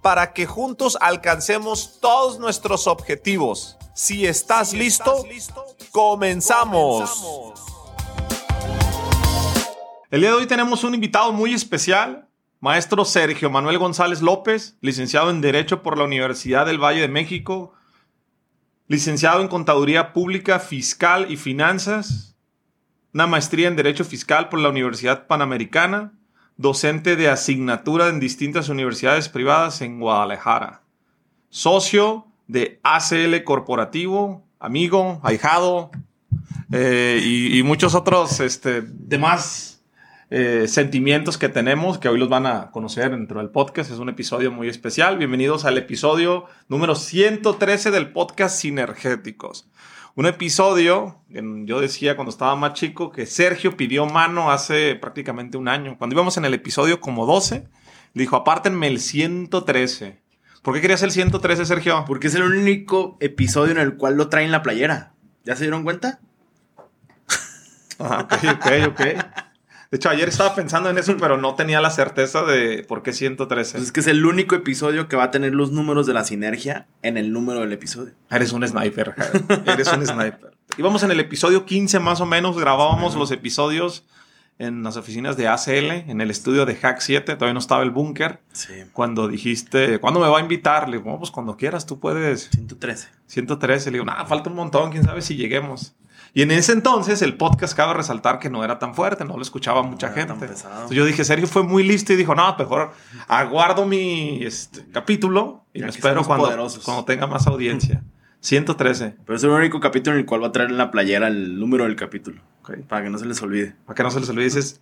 para que juntos alcancemos todos nuestros objetivos. Si estás listo, comenzamos. El día de hoy tenemos un invitado muy especial, maestro Sergio Manuel González López, licenciado en Derecho por la Universidad del Valle de México, licenciado en Contaduría Pública, Fiscal y Finanzas, una maestría en Derecho Fiscal por la Universidad Panamericana, docente de asignatura en distintas universidades privadas en Guadalajara, socio de ACL Corporativo, amigo, ahijado y muchos otros demás sentimientos que tenemos que hoy los van a conocer dentro del podcast. Es un episodio muy especial. Bienvenidos al episodio número 113 del podcast Sinergéticos. Un episodio, yo decía cuando estaba más chico que Sergio pidió mano hace prácticamente un año. Cuando íbamos en el episodio como 12, dijo: apártenme el 113. ¿Por qué querías el 113, Sergio? Porque es el único episodio en el cual lo traen la playera. ¿Ya se dieron cuenta? Ok. De hecho, ayer estaba pensando en eso, pero no tenía la certeza de por qué 113. Pues es que es el único episodio que va a tener los números de la sinergia en el número del episodio. Eres un sniper, Jared. Íbamos en el episodio 15 más o menos. Grabábamos los episodios en las oficinas de ACL, en el estudio de Hack 7. Todavía no estaba el búnker. Sí. Cuando dijiste, ¿cuándo me va a invitar? Le digo, pues cuando quieras, tú puedes. 113. Le digo, nada, falta un montón. ¿Quién sabe si lleguemos? Y en ese entonces el podcast, cabe resaltar que no era tan fuerte, no lo escuchaba mucha gente. Entonces yo dije, Sergio fue muy listo y dijo, no, mejor aguardo mi capítulo y me espero cuando tenga más audiencia. 113. Pero es el único capítulo en el cual va a traer en la playera el número del capítulo. Okay. Para que no se les olvide.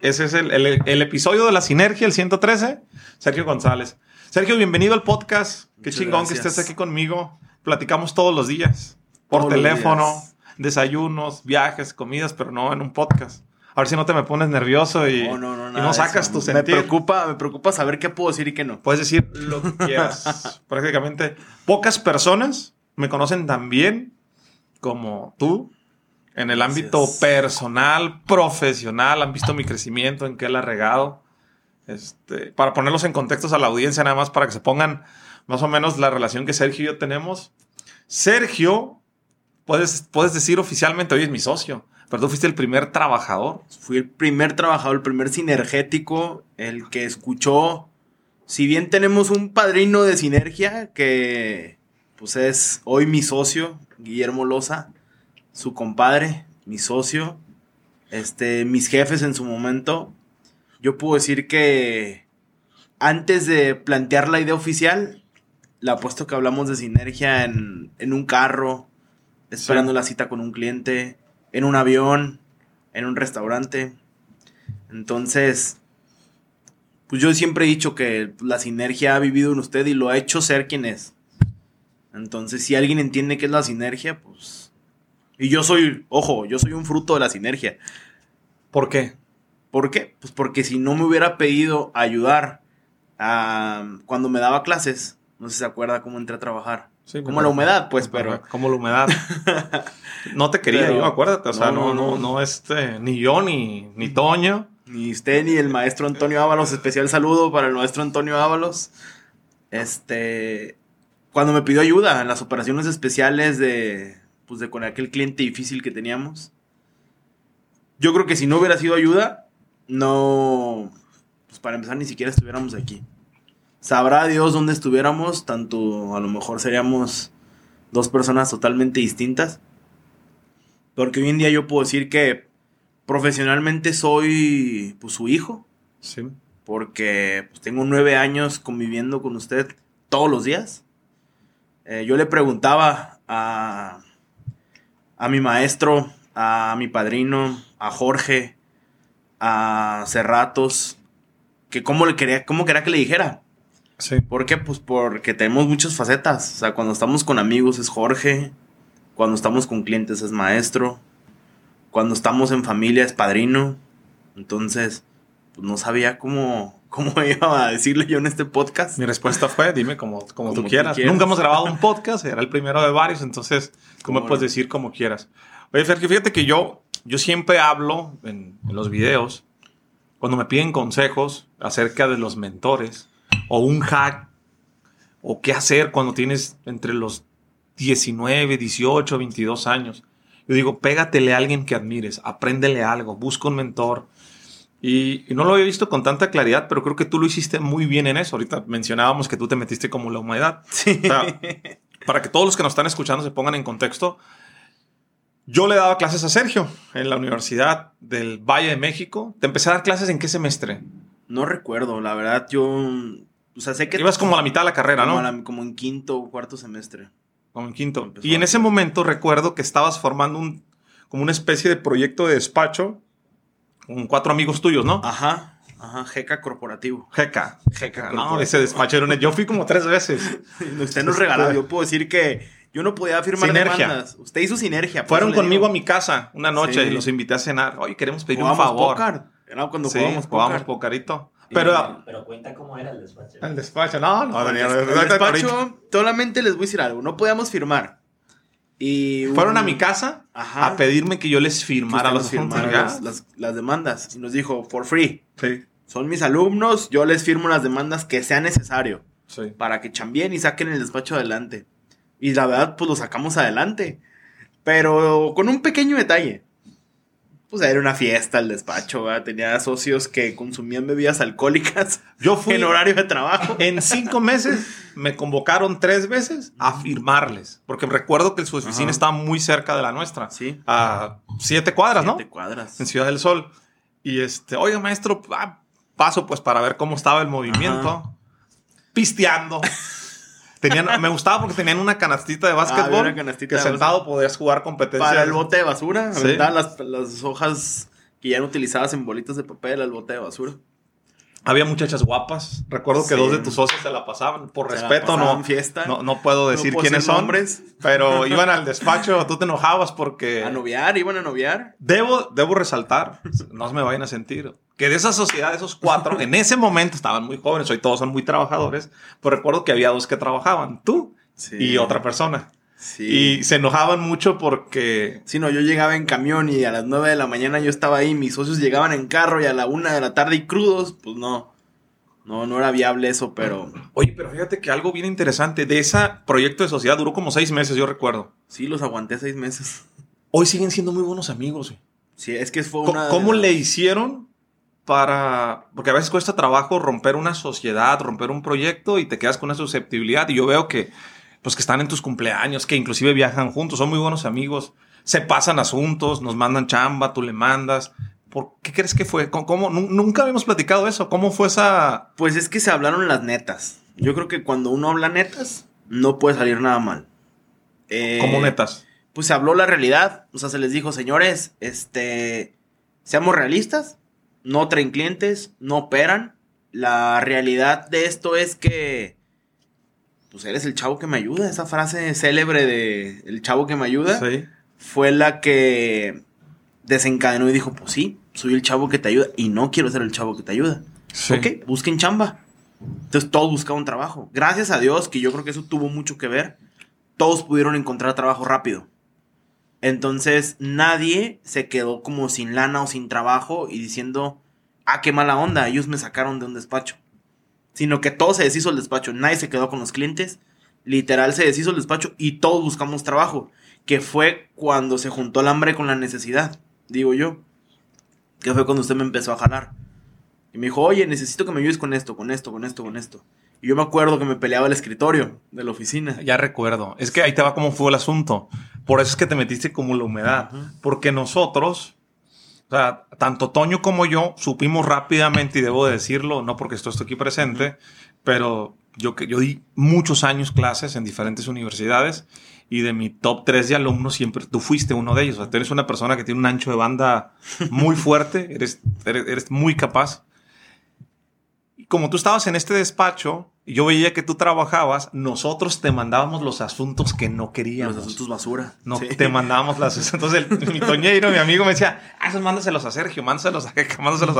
Ese es el episodio de la sinergia, el 113. Sergio González. Sergio, bienvenido al podcast. Muchas Qué chingón gracias. Que estés aquí conmigo. Platicamos todos los días. Por todos teléfono. Desayunos, viajes, comidas, pero no en un podcast. A ver si no te me pones nervioso y no sacas tu sentir. Me preocupa saber qué puedo decir y qué no. Puedes decir lo que quieras. Prácticamente pocas personas me conocen tan bien como tú en el ámbito personal, profesional. Han visto mi crecimiento, en qué la he regado. Para ponerlos en contextos a la audiencia, nada más para que se pongan más o menos la relación que Sergio y yo tenemos. Sergio... Puedes decir oficialmente, hoy es mi socio, pero tú fuiste el primer trabajador. Fui el primer trabajador, el primer sinergético, el que escuchó. Si bien tenemos un padrino de sinergia que pues es hoy mi socio, Guillermo Loza, su compadre, mi socio, mis jefes en su momento. Yo puedo decir que antes de plantear la idea oficial, la apuesto que hablamos de sinergia en un carro, esperando la cita con un cliente, en un avión, en un restaurante. Entonces, pues yo siempre he dicho que la sinergia ha vivido en usted y lo ha hecho ser quien es. Entonces, si alguien entiende qué es la sinergia, pues... Y yo soy un fruto de la sinergia. ¿Por qué? ¿Por qué? Pues porque si no me hubiera pedido ayudar cuando me daba clases, no sé si se acuerda cómo entré a trabajar. Sí, como la humedad, pues, pero... Como la humedad. No te quería, pero, yo, acuérdate. O sea, ni Toño. Ni usted, ni el maestro Antonio Ávalos. Especial saludo para el maestro Antonio Ávalos. Cuando me pidió ayuda en las operaciones especiales de con aquel cliente difícil que teníamos. Yo creo que si no hubiera sido ayuda, no... Pues para empezar, ni siquiera estuviéramos aquí. Sabrá Dios dónde estuviéramos, tanto a lo mejor seríamos dos personas totalmente distintas. Porque hoy en día yo puedo decir que profesionalmente soy pues, su hijo. Sí. Porque pues, tengo 9 años conviviendo con usted todos los días. Yo le preguntaba a mi maestro, a mi padrino, a Jorge, a Serratos, que cómo quería que le dijera. Sí. ¿Por qué? Pues porque tenemos muchas facetas. O sea, cuando estamos con amigos es Jorge, cuando estamos con clientes es maestro, cuando estamos en familia es padrino. Entonces, pues no sabía cómo iba a decirle yo en este podcast. Mi respuesta fue, dime como tú quieras. Nunca hemos grabado un podcast, era el primero de varios, entonces tú me puedes decir como quieras. Oye, Sergio, fíjate que yo siempre hablo en los videos, cuando me piden consejos acerca de los mentores, o un hack, o qué hacer cuando tienes entre los 19, 18, 22 años. Yo digo, pégatele a alguien que admires, apréndele algo, busca un mentor. Y no lo había visto con tanta claridad, pero creo que tú lo hiciste muy bien en eso. Ahorita mencionábamos que tú te metiste como la humedad. Sí. O sea, para que todos los que nos están escuchando se pongan en contexto, yo le daba clases a Sergio en la Universidad del Valle de México. ¿Te empecé a dar clases en qué semestre? No recuerdo, la verdad, yo... O sea, sé que... Ibas como a la mitad de la carrera, como, ¿no? Como en quinto o cuarto semestre. Como en quinto. Empezó y en ese momento recuerdo que estabas formando como una especie de proyecto de despacho con 4 amigos tuyos, ¿no? Ajá, Jeka Corporativo. Jeka Corporativo. No, ese despacho era yo fui como 3 veces. Usted nos regaló, yo puedo decir que yo no podía firmar sinergia. Demandas. Usted hizo sinergia. Fueron conmigo a mi casa una noche, sí. Y los invité a cenar. Oye, queremos pedir un favor. Pócar. Era cuando jugábamos pócarito. Pero cuenta cómo era el despacho. El despacho, no. El despacho, solamente les voy a decir algo, no podíamos firmar. Y fueron a mi casa a pedirme que yo les firmara las demandas. Y nos dijo, for free. Sí. Son mis alumnos, yo les firmo las demandas que sea necesario. Sí. Para que chambien y saquen el despacho adelante. Y la verdad, pues lo sacamos adelante. Pero con un pequeño detalle. Pues era una fiesta el despacho, ¿verdad? Tenía socios que consumían bebidas alcohólicas. Yo fui en horario de trabajo. En 5 meses me convocaron 3 veces a firmarles. Porque recuerdo que su oficina estaba muy cerca de la nuestra. Sí. A 7 cuadras, ¿no? 7 cuadras. En Ciudad del Sol. Y oiga, maestro, paso pues para ver cómo estaba el movimiento. Ajá. Pisteando. Me gustaba porque tenían una canastita de básquetbol que sentado podías jugar competencias. Para el bote de basura. Sí. Las hojas que ya eran utilizadas en bolitas de papel al bote de basura. Había muchachas guapas. Recuerdo que 2 de tus socios se la pasaban. Por respeto, no puedo decir quiénes son. Nombres. Pero iban al despacho. Tú te enojabas porque... Iban a noviar. Debo resaltar, no se me vayan a sentir, que de esa sociedad, esos 4, en ese momento estaban muy jóvenes. Hoy todos son muy trabajadores. Pero recuerdo que había 2 que trabajaban. Tú y otra persona. Sí. Y se enojaban mucho porque... Sí, no, yo llegaba en camión y a las 9 de la mañana yo estaba ahí. Mis socios llegaban en carro y a la 1 de la tarde y crudos. Pues no era viable eso, pero... Oye, pero fíjate que algo bien interesante. De ese proyecto de sociedad duró como 6 meses, yo recuerdo. Sí, los aguanté 6 meses. Hoy siguen siendo muy buenos amigos. Sí, es que fue una... ¿Cómo le hicieron para...? Porque a veces cuesta trabajo romper una sociedad, romper un proyecto y te quedas con una susceptibilidad. Y yo veo que... Pues que están en tus cumpleaños, que inclusive viajan juntos, son muy buenos amigos, se pasan asuntos, nos mandan chamba, tú le mandas. ¿Por qué crees que fue? ¿Cómo? Nunca habíamos platicado eso. ¿Cómo fue esa...? Pues es que se hablaron las netas. Yo creo que cuando uno habla netas, no puede salir nada mal. ¿Cómo netas? Pues se habló la realidad. O sea, se les dijo, señores, seamos realistas, no traen clientes, no operan. La realidad de esto es que... Pues eres el chavo que me ayuda. Esa frase célebre de el chavo que me ayuda fue la que desencadenó y dijo, pues sí, soy el chavo que te ayuda y no quiero ser el chavo que te ayuda. Sí. Ok, busquen chamba. Entonces todos buscaban trabajo. Gracias a Dios, que yo creo que eso tuvo mucho que ver, todos pudieron encontrar trabajo rápido. Entonces nadie se quedó como sin lana o sin trabajo y diciendo, qué mala onda, ellos me sacaron de un despacho. Sino que todo se deshizo el despacho. Nadie se quedó con los clientes. Literal, se deshizo el despacho y todos buscamos trabajo. Que fue cuando se juntó el hambre con la necesidad, digo yo. Que fue cuando usted me empezó a jalar. Y me dijo, oye, necesito que me ayudes con esto, con esto, con esto, con esto. Y yo me acuerdo que me peleaba el escritorio de la oficina. Ya recuerdo. Es que ahí te va cómo fue el asunto. Por eso es que te metiste como la humedad. Uh-huh. Porque nosotros... O sea, tanto Toño como yo supimos rápidamente, y debo de decirlo, no porque estoy aquí presente, pero yo di muchos años clases en diferentes universidades y de mi top 3 de alumnos siempre tú fuiste uno de ellos. O sea, tú eres una persona que tiene un ancho de banda muy fuerte, eres muy capaz. como tú estabas en este despacho y yo veía que tú trabajabas, nosotros te mandábamos los asuntos que no queríamos. Los asuntos basura. No, sí. Te mandábamos las... Entonces mi Toñeiro, mi amigo, me decía, esos mándaselos a Sergio, mándaselos a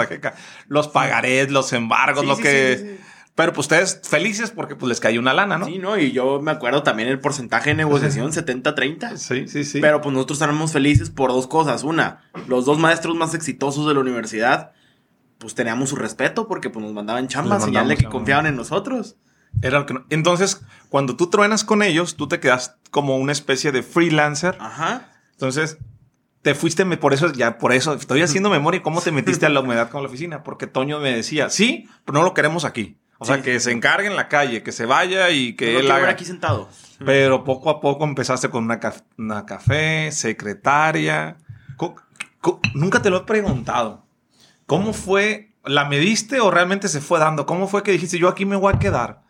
Jeka. Los pagarés, los embargos, sí, lo sí, que... Sí, sí, sí. Pero pues ustedes felices porque pues les cayó una lana, ¿no? Sí, ¿no? Y yo me acuerdo también el porcentaje de negociación, 70-30. Sí, sí, sí. Pero pues nosotros éramos felices por dos cosas. Una, los dos maestros más exitosos de la universidad, pues teníamos su respeto porque pues nos mandaban chambas, señal de que confiaban en nosotros. Era lo que no. Entonces, cuando tú truenas con ellos, tú te quedas como una especie de freelancer. Ajá. Entonces... Te fuiste, por eso, estoy haciendo memoria cómo te metiste a la humedad con la oficina, porque Toño me decía, sí, pero no lo queremos aquí. O sea, que se encargue en la calle, que se vaya y que él haga. Aquí sentado. Pero poco a poco empezaste con una café, secretaria. Nunca te lo he preguntado. ¿Cómo fue? ¿La mediste o realmente se fue dando? ¿Cómo fue que dijiste, yo aquí me voy a quedar?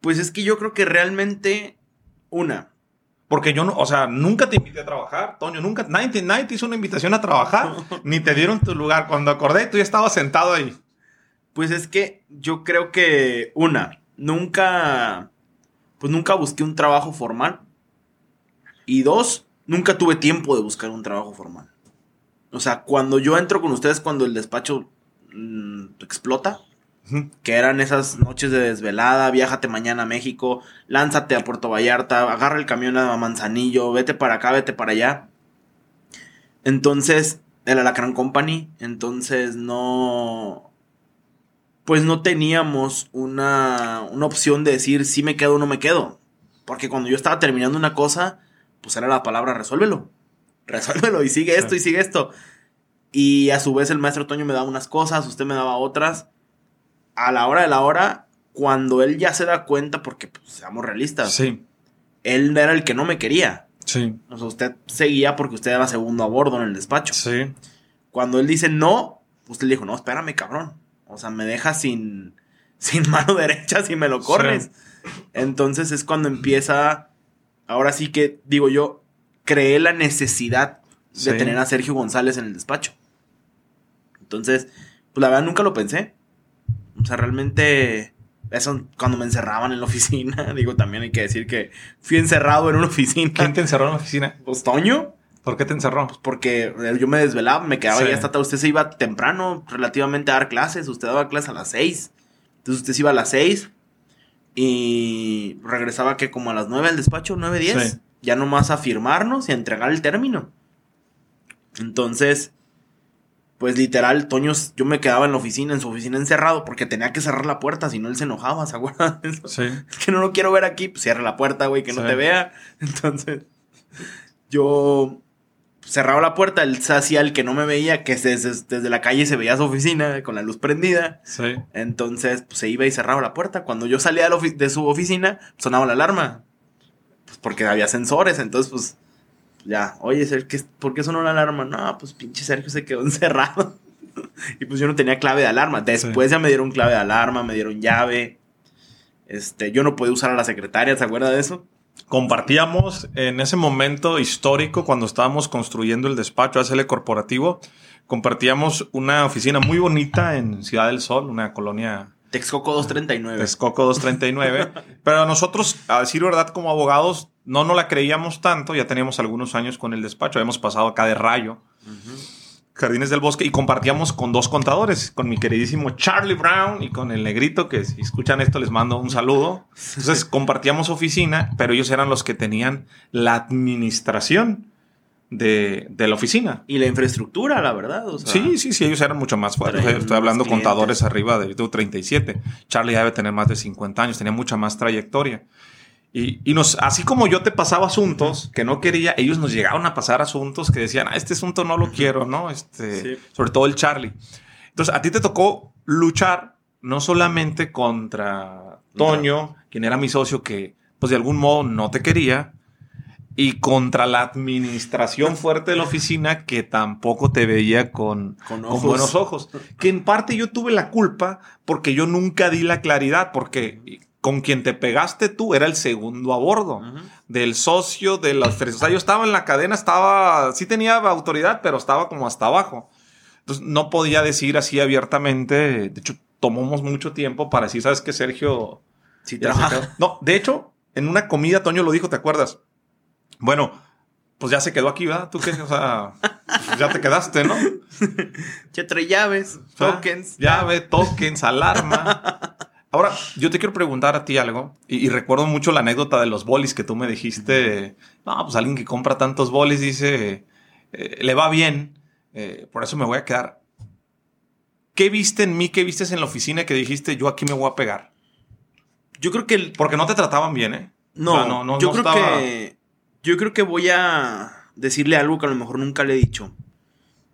Pues es que yo creo que realmente porque yo no, o sea, nunca te invité a trabajar, Toño, nunca, nadie te hizo una invitación a trabajar, ni te dieron tu lugar. Cuando acordé, tú ya estabas sentado ahí. Pues es que yo creo que, nunca busqué un trabajo formal. Y dos, nunca tuve tiempo de buscar un trabajo formal. O sea, cuando yo entro con ustedes, cuando el despacho explota, que eran esas noches de desvelada, viájate mañana a México, lánzate a Puerto Vallarta, agarra el camión a Manzanillo, vete para acá, vete para allá. Entonces, el Alacrán Company, entonces no... Pues no teníamos una opción de decir si me quedo o no me quedo. Porque cuando yo estaba terminando una cosa, pues era la palabra resuélvelo y sigue esto y sigue esto. Y a su vez el maestro Toño me daba unas cosas, usted me daba otras. A la hora de la hora, cuando él ya se da cuenta, porque pues, seamos realistas, sí, él era el que no me quería. Sí. O sea, usted seguía porque usted era segundo a bordo en el despacho. Sí. Cuando él dice no, usted le dijo, no, espérame, cabrón. O sea, me deja sin mano derecha si me lo corres. Sí. Entonces es cuando empieza, ahora sí que, digo yo, creé la necesidad de tener a Sergio González en el despacho. Entonces, pues la verdad nunca lo pensé. O sea, realmente, eso cuando me encerraban en la oficina, digo, también hay que decir que fui encerrado en una oficina. ¿Quién te encerró en la oficina? Pues Toño. ¿Por qué te encerró? Pues porque yo me desvelaba, me quedaba ya hasta tarde. Usted se iba temprano, relativamente a dar clases. Usted daba clases a las 6. Entonces usted se iba a las 6 y regresaba que como a las 9 al despacho, 9:10. Sí. Ya nomás a firmarnos y a entregar el término. Entonces... Pues literal, Toño, yo me quedaba en la oficina, en su oficina encerrado, porque tenía que cerrar la puerta, si no él se enojaba, ¿se acuerdan de eso? Sí. Es que no lo quiero ver aquí, pues cierra la puerta, güey, que no te vea. Entonces, yo cerraba la puerta, él se hacía el que no me veía, que desde la calle se veía su oficina con la luz prendida. Sí. Entonces, pues se iba y cerraba la puerta. Cuando yo salía de su oficina, sonaba la alarma. Pues porque había sensores, entonces, pues... Ya, oye, Sergio, ¿por qué sonó la alarma? No, pues pinche Sergio se quedó encerrado. Y pues yo no tenía clave de alarma. Después ya me dieron clave de alarma, me dieron llave. Yo no podía usar a la secretaria, ¿se acuerda de eso? Compartíamos en ese momento histórico, cuando estábamos construyendo el despacho ASL Corporativo, compartíamos una oficina muy bonita en Ciudad del Sol, una colonia... Texcoco 239. Texcoco 239. Pero nosotros, a decir verdad, como abogados, no la creíamos tanto. Ya teníamos algunos años con el despacho. Habíamos pasado acá de Rayo, Jardines del Bosque, y compartíamos con dos contadores, con mi queridísimo Charlie Brown y con el Negrito, que si escuchan esto les mando un saludo. Entonces compartíamos oficina, pero ellos eran los que tenían la administración de la oficina. Y la infraestructura, la verdad. O sea, sí, ellos eran mucho más fuertes. Estoy hablando clientes. Contadores arriba de... Yo tengo 37. Charlie debe tener más de 50 años. Tenía mucha más trayectoria. Y nos, así como yo te pasaba asuntos que no quería, ellos nos llegaban a pasar asuntos que decían, este asunto no lo quiero, ¿no? Sobre todo el Charlie. Entonces, a ti te tocó luchar no solamente contra Toño, quien era mi socio, que pues de algún modo no te quería, y contra la administración fuerte de la oficina, que tampoco te veía con buenos ojos. Que en parte yo tuve la culpa porque yo nunca di la claridad. Porque con quien te pegaste tú era el segundo a bordo. Uh-huh. Del socio, de las tres. O sea, yo estaba en la cadena, sí tenía autoridad, pero estaba como hasta abajo. Entonces no podía decir así abiertamente. De hecho, tomamos mucho tiempo para decir, ¿sabes qué, Sergio? Sí, trabaja. No, de hecho, en una comida, Toño lo dijo, ¿te acuerdas? Bueno, pues ya se quedó aquí, ¿verdad? ¿Tú qué? O sea, ya te quedaste, ¿no? Ya trae llaves, tokens. Llave, tokens, alarma. Ahora, yo te quiero preguntar a ti algo. Y recuerdo mucho la anécdota de los bolis que tú me dijiste. No, pues alguien que compra tantos bolis dice, le va bien, por eso me voy a quedar. ¿Qué viste en mí? ¿Qué viste en la oficina que dijiste, yo aquí me voy a pegar? Yo creo que... Porque no te trataban bien, ¿eh? No, o sea, no yo no creo estaba... que... Yo creo que voy a decirle algo que a lo mejor nunca le he dicho.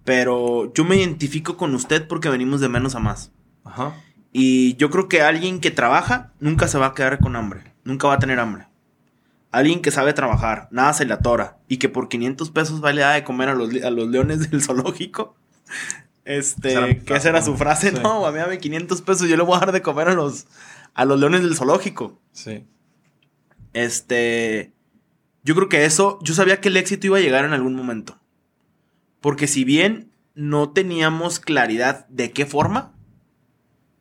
Pero yo me identifico con usted porque venimos de menos a más. Ajá. Y yo creo que alguien que trabaja nunca se va a quedar con hambre. Nunca va a tener hambre. Alguien que sabe trabajar, nada se le atora. Y que por 500 pesos vale dar de comer a los leones del zoológico. Que esa era su frase. Sí. No, a mí dame 500 pesos, yo le voy a dar de comer a los leones del zoológico. Sí. Yo creo que eso... Yo sabía que el éxito iba a llegar en algún momento. Porque si bien no teníamos claridad de qué forma,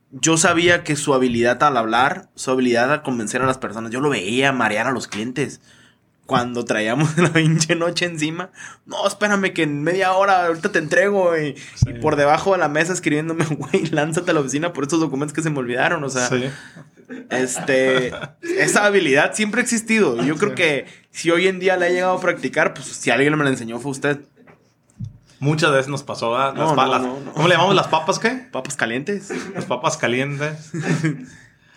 yo sabía que su habilidad al hablar, su habilidad al convencer a las personas, yo lo veía marear a los clientes. Cuando traíamos la pinche noche encima. No, espérame que en media hora ahorita te entrego. Y por debajo de la mesa escribiéndome, güey, lánzate a la oficina por estos documentos que se me olvidaron. O sea, sí. Esa habilidad siempre ha existido. Yo creo que si hoy en día la he llegado a practicar, pues si alguien me la enseñó fue usted. Muchas veces nos pasó, ¿verdad? Las palas. No. ¿Cómo le llamamos las papas qué? Papas calientes. Las papas calientes.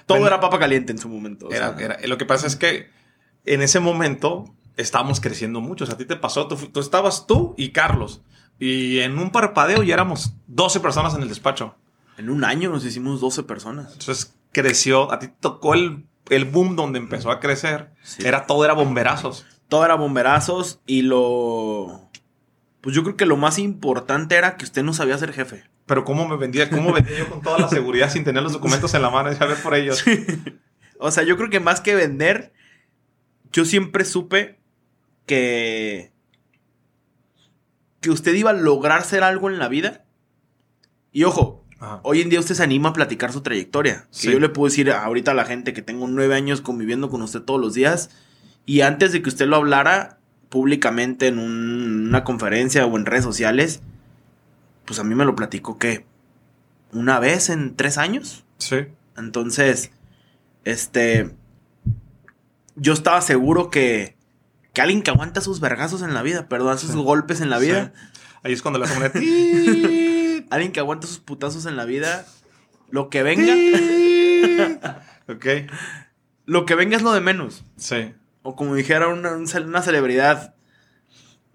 Todo era papa caliente en su momento. Lo que pasa es que en ese momento estábamos creciendo mucho. O sea, a ti te pasó, tú estabas tú y Carlos. Y en un parpadeo ya éramos 12 personas en el despacho. En un año nos hicimos 12 personas. Entonces creció, a ti tocó el boom donde empezó a crecer. Sí. Todo era bomberazos. Todo era bomberazos y pues yo creo que lo más importante era que usted no sabía ser jefe. Pero ¿cómo vendía yo con toda la seguridad sin tener los documentos en la mano y saber por ellos? Sí. O sea, yo creo que más que vender... Yo siempre supe que usted iba a lograr ser algo en la vida. Y ojo, ajá, hoy en día usted se anima a platicar su trayectoria. Sí. Que yo le puedo decir ahorita a la gente que tengo 9 años conviviendo con usted todos los días. Y antes de que usted lo hablara públicamente en una conferencia o en redes sociales, pues a mí me lo platicó que una vez en 3 años. Sí. Entonces, yo estaba seguro que alguien que aguanta sus vergazos en la vida, perdón, sus golpes en la vida. Sí. Ahí es cuando le hacen alguien que aguanta sus putazos en la vida, lo que venga. Okay. Lo que venga es lo de menos. Sí. O como dijera una celebridad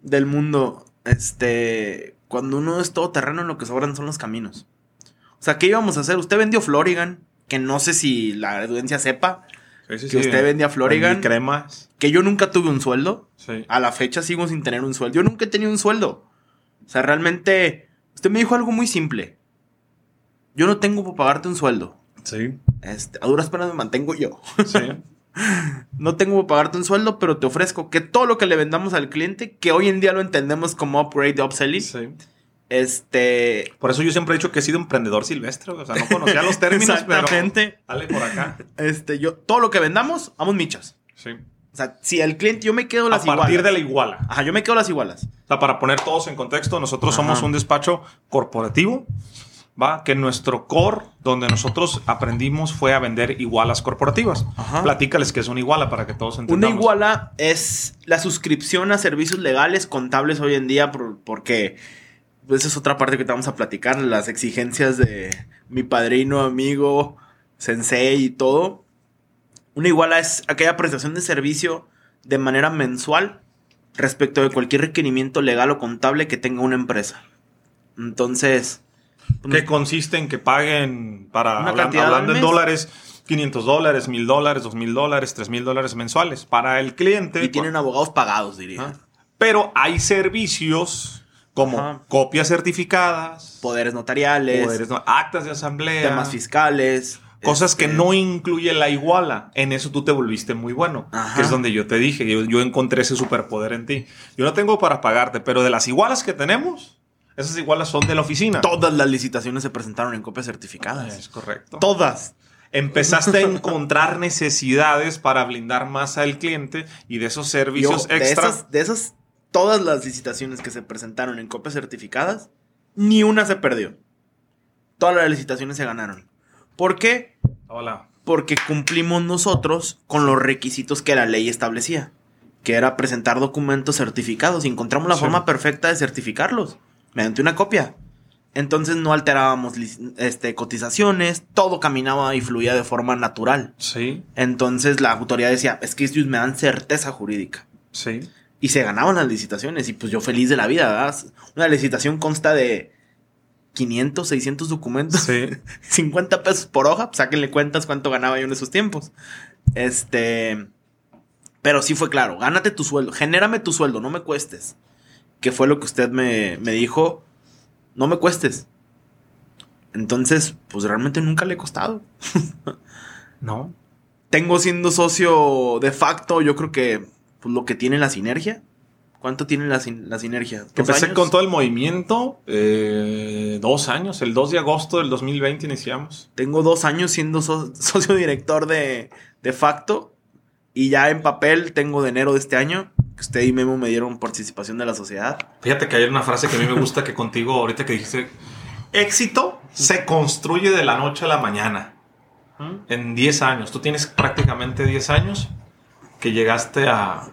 del mundo, cuando uno es todoterreno, lo que sobran son los caminos. O sea, ¿qué íbamos a hacer? Usted vendió Florigan, que no sé si la audiencia sepa. Que usted vendía Florigan, cremas. Que yo nunca tuve un sueldo. Sí. A la fecha sigo sin tener un sueldo. Yo nunca he tenido un sueldo. O sea, realmente, usted me dijo algo muy simple. Yo no tengo para pagarte un sueldo. Sí. A duras penas me mantengo yo. Sí. No tengo para pagarte un sueldo, pero te ofrezco que todo lo que le vendamos al cliente, que hoy en día lo entendemos como upgrade, upselling. Sí. Por eso yo siempre he dicho que he sido emprendedor silvestre. O sea, no conocía los términos. Exactamente. Pero dale por acá. Yo, todo lo que vendamos, vamos michas. Sí. O sea, si el cliente, yo me quedo las igualas. A partir de la iguala. Ajá, yo me quedo las igualas. O sea, para poner todos en contexto, nosotros somos un despacho corporativo, ¿va? Que nuestro core, donde nosotros aprendimos, fue a vender igualas corporativas. Ajá. Platícales qué es una iguala para que todos entendamos. Una iguala es la suscripción a servicios legales, contables hoy en día, porque... Esa es otra parte que te vamos a platicar, las exigencias de mi padrino, amigo, sensei y todo. Una iguala es aquella prestación de servicio de manera mensual respecto de cualquier requerimiento legal o contable que tenga una empresa. Entonces... ¿Qué consiste en que paguen para... Hablando en dólares, $500, $1,000, $2,000, $3,000 mensuales para el cliente. Y tienen abogados pagados, diría. ¿Ah? Pero hay servicios... Como copias certificadas, poderes notariales, actas de asamblea, temas fiscales, cosas que no incluye la iguala. En eso tú te volviste muy bueno. Ajá. Que es donde yo te dije, yo encontré ese superpoder en ti. Yo no tengo para pagarte, pero de las igualas que tenemos, Esas igualas son de la oficina. Todas las licitaciones se presentaron en copias certificadas. Es correcto. Todas. Empezaste a encontrar necesidades para blindar más al cliente y de esos servicios extra. De esas, todas las licitaciones que se presentaron en copias certificadas, ni una se perdió. Todas las licitaciones se ganaron. ¿Por qué? Hola. Porque cumplimos nosotros con los requisitos que la ley establecía, que era presentar documentos certificados, y encontramos la forma perfecta de certificarlos mediante una copia. Entonces no alterábamos cotizaciones, todo caminaba y fluía de forma natural. Sí. Entonces la autoridad decía, es que ellos me dan certeza jurídica. Sí. Y se ganaban las licitaciones y pues yo feliz de la vida, ¿verdad? Una licitación consta de 500, 600 documentos. Sí. 50 pesos por hoja, pues, sáquenle cuentas cuánto ganaba yo en esos tiempos. Pero sí fue claro, gánate tu sueldo, genérame tu sueldo, no me cuestes. Que fue lo que usted me dijo, no me cuestes. Entonces, pues realmente nunca le he costado. No. Tengo siendo socio de facto, yo creo que pues, lo que tiene la sinergia. ¿Cuánto tiene la sinergia? Empecé años con todo el movimiento, 2 años, el 2 de agosto del 2020 iniciamos. Tengo 2 años siendo socio director de facto y ya en papel tengo de enero de este año. Que usted y Memo me dieron participación de la sociedad. Fíjate que hay una frase que a mí me gusta que contigo ahorita que dijiste, éxito se construye de la noche a la mañana. En 10 años. Tú tienes prácticamente 10 años que llegaste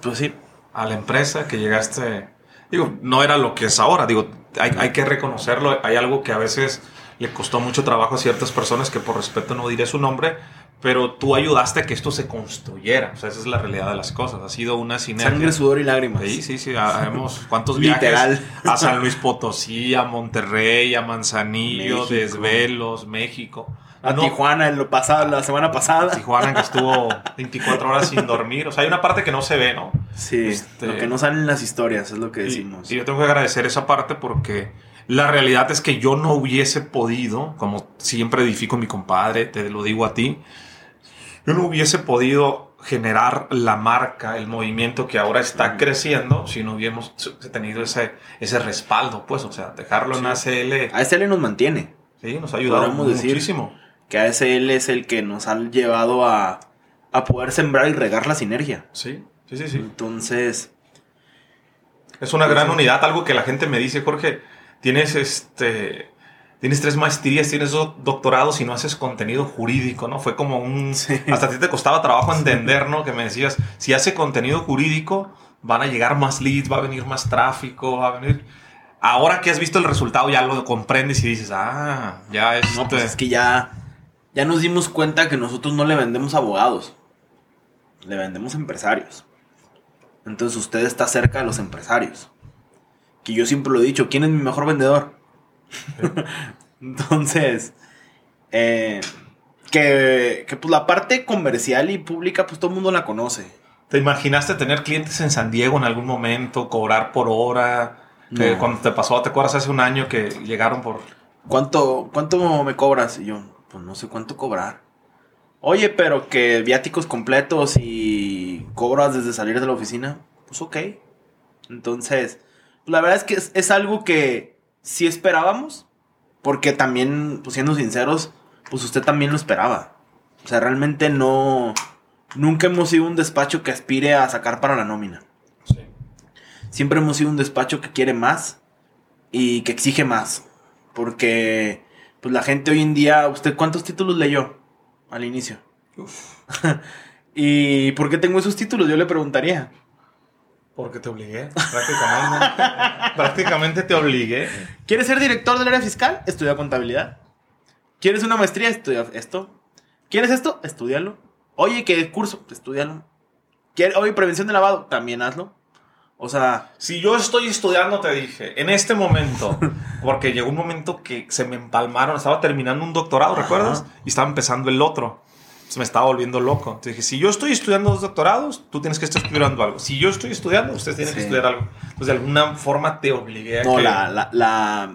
pues sí, a la empresa, que llegaste. Digo, no era lo que es ahora. Digo, hay que reconocerlo. Hay algo que a veces le costó mucho trabajo a ciertas personas que por respeto no diré su nombre. Pero tú ayudaste a que esto se construyera. O sea, esa es la realidad de las cosas. Ha sido una sinergia. Sangre, sudor y lágrimas. Sí, sí, sí. Sabemos cuántos literal viajes a San Luis Potosí, a Monterrey, a Manzanillo, México. Desvelos, México. A Tijuana en lo pasado, la semana pasada. Tijuana que estuvo 24 horas sin dormir. O sea, hay una parte que no se ve, ¿no? Sí, lo que no salen las historias es lo que decimos. Y yo tengo que agradecer esa parte porque la realidad es que yo no hubiese podido, como siempre edifico a mi compadre, te lo digo a ti, yo no hubiese podido generar la marca, el movimiento que ahora está creciendo si no hubiéramos tenido ese respaldo, pues, o sea, dejarlo en ASL. ASL nos mantiene. Sí, nos ha ayudado muchísimo. Que ASL es el que nos ha llevado a poder sembrar y regar la sinergia. Sí, sí, sí, sí. Entonces es una gran unidad, algo que la gente me dice, Jorge, tienes 3 maestrías, tienes 2 doctorados y no haces contenido jurídico, ¿no? Fue como hasta a ti te costaba trabajo entender, ¿no? Que me decías, si hace contenido jurídico, van a llegar más leads, va a venir más tráfico, va a venir. Ahora que has visto el resultado, ya lo comprendes y dices, ya es. No, pues es que ya nos dimos cuenta que nosotros no le vendemos abogados, le vendemos empresarios. Entonces usted está cerca de los empresarios. Que yo siempre lo he dicho, ¿quién es mi mejor vendedor? Entonces, que pues la parte comercial y pública, pues todo el mundo la conoce. ¿Te imaginaste tener clientes en San Diego en algún momento, cobrar por hora? No. Cuando te pasó, ¿te acuerdas hace un año que llegaron por? ¿Cuánto me cobras? Y yo, pues no sé cuánto cobrar. Oye, pero que viáticos completos y cobras desde salir de la oficina. Pues ok. Entonces, la verdad es que es algo que sí esperábamos, porque también, pues siendo sinceros, pues usted también lo esperaba. O sea, realmente nunca hemos sido un despacho que aspire a sacar para la nómina. Sí. Siempre hemos sido un despacho que quiere más y que exige más, porque pues la gente hoy en día, ¿usted cuántos títulos leyó al inicio? Uf. ¿Y por qué tengo esos títulos? Yo le preguntaría. Porque te obligué, prácticamente te obligué. ¿Quieres ser director del área fiscal? Estudia contabilidad. ¿Quieres una maestría? Estudia esto. ¿Quieres esto? Estúdialo. Oye, ¿qué curso? Estúdialo. Oye, prevención de lavado, también hazlo. O sea, si yo estoy estudiando, te dije, en este momento, porque llegó un momento que se me empalmaron, estaba terminando un doctorado, ¿recuerdas? Y estaba empezando el otro. Se me estaba volviendo loco. Entonces dije, si yo estoy estudiando 2 doctorados, tú tienes que estar estudiando algo. Si yo estoy estudiando, ustedes tienen que estudiar algo. Entonces, de alguna forma te obligué a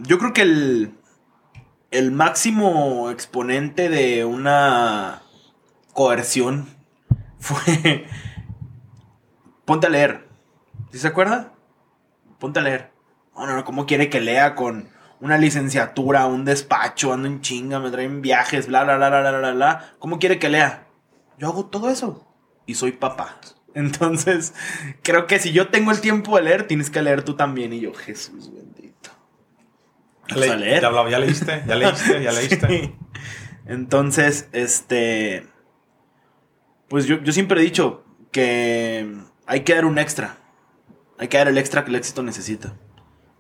que... Yo creo que el máximo exponente de una coerción fue... Ponte a leer. ¿Sí se acuerda? Ponte a leer. No, ¿cómo quiere que lea con una licenciatura, un despacho, ando en chinga, me traen viajes, bla, bla, bla, bla, bla, bla, bla. ¿Cómo quiere que lea? Yo hago todo eso y soy papá. Entonces, creo que si yo tengo el tiempo de leer, tienes que leer tú también. Y yo, Jesús bendito. ¿Ya leíste? Sí. Entonces, pues yo siempre he dicho que hay que dar un extra. Hay que dar el extra que el éxito necesita.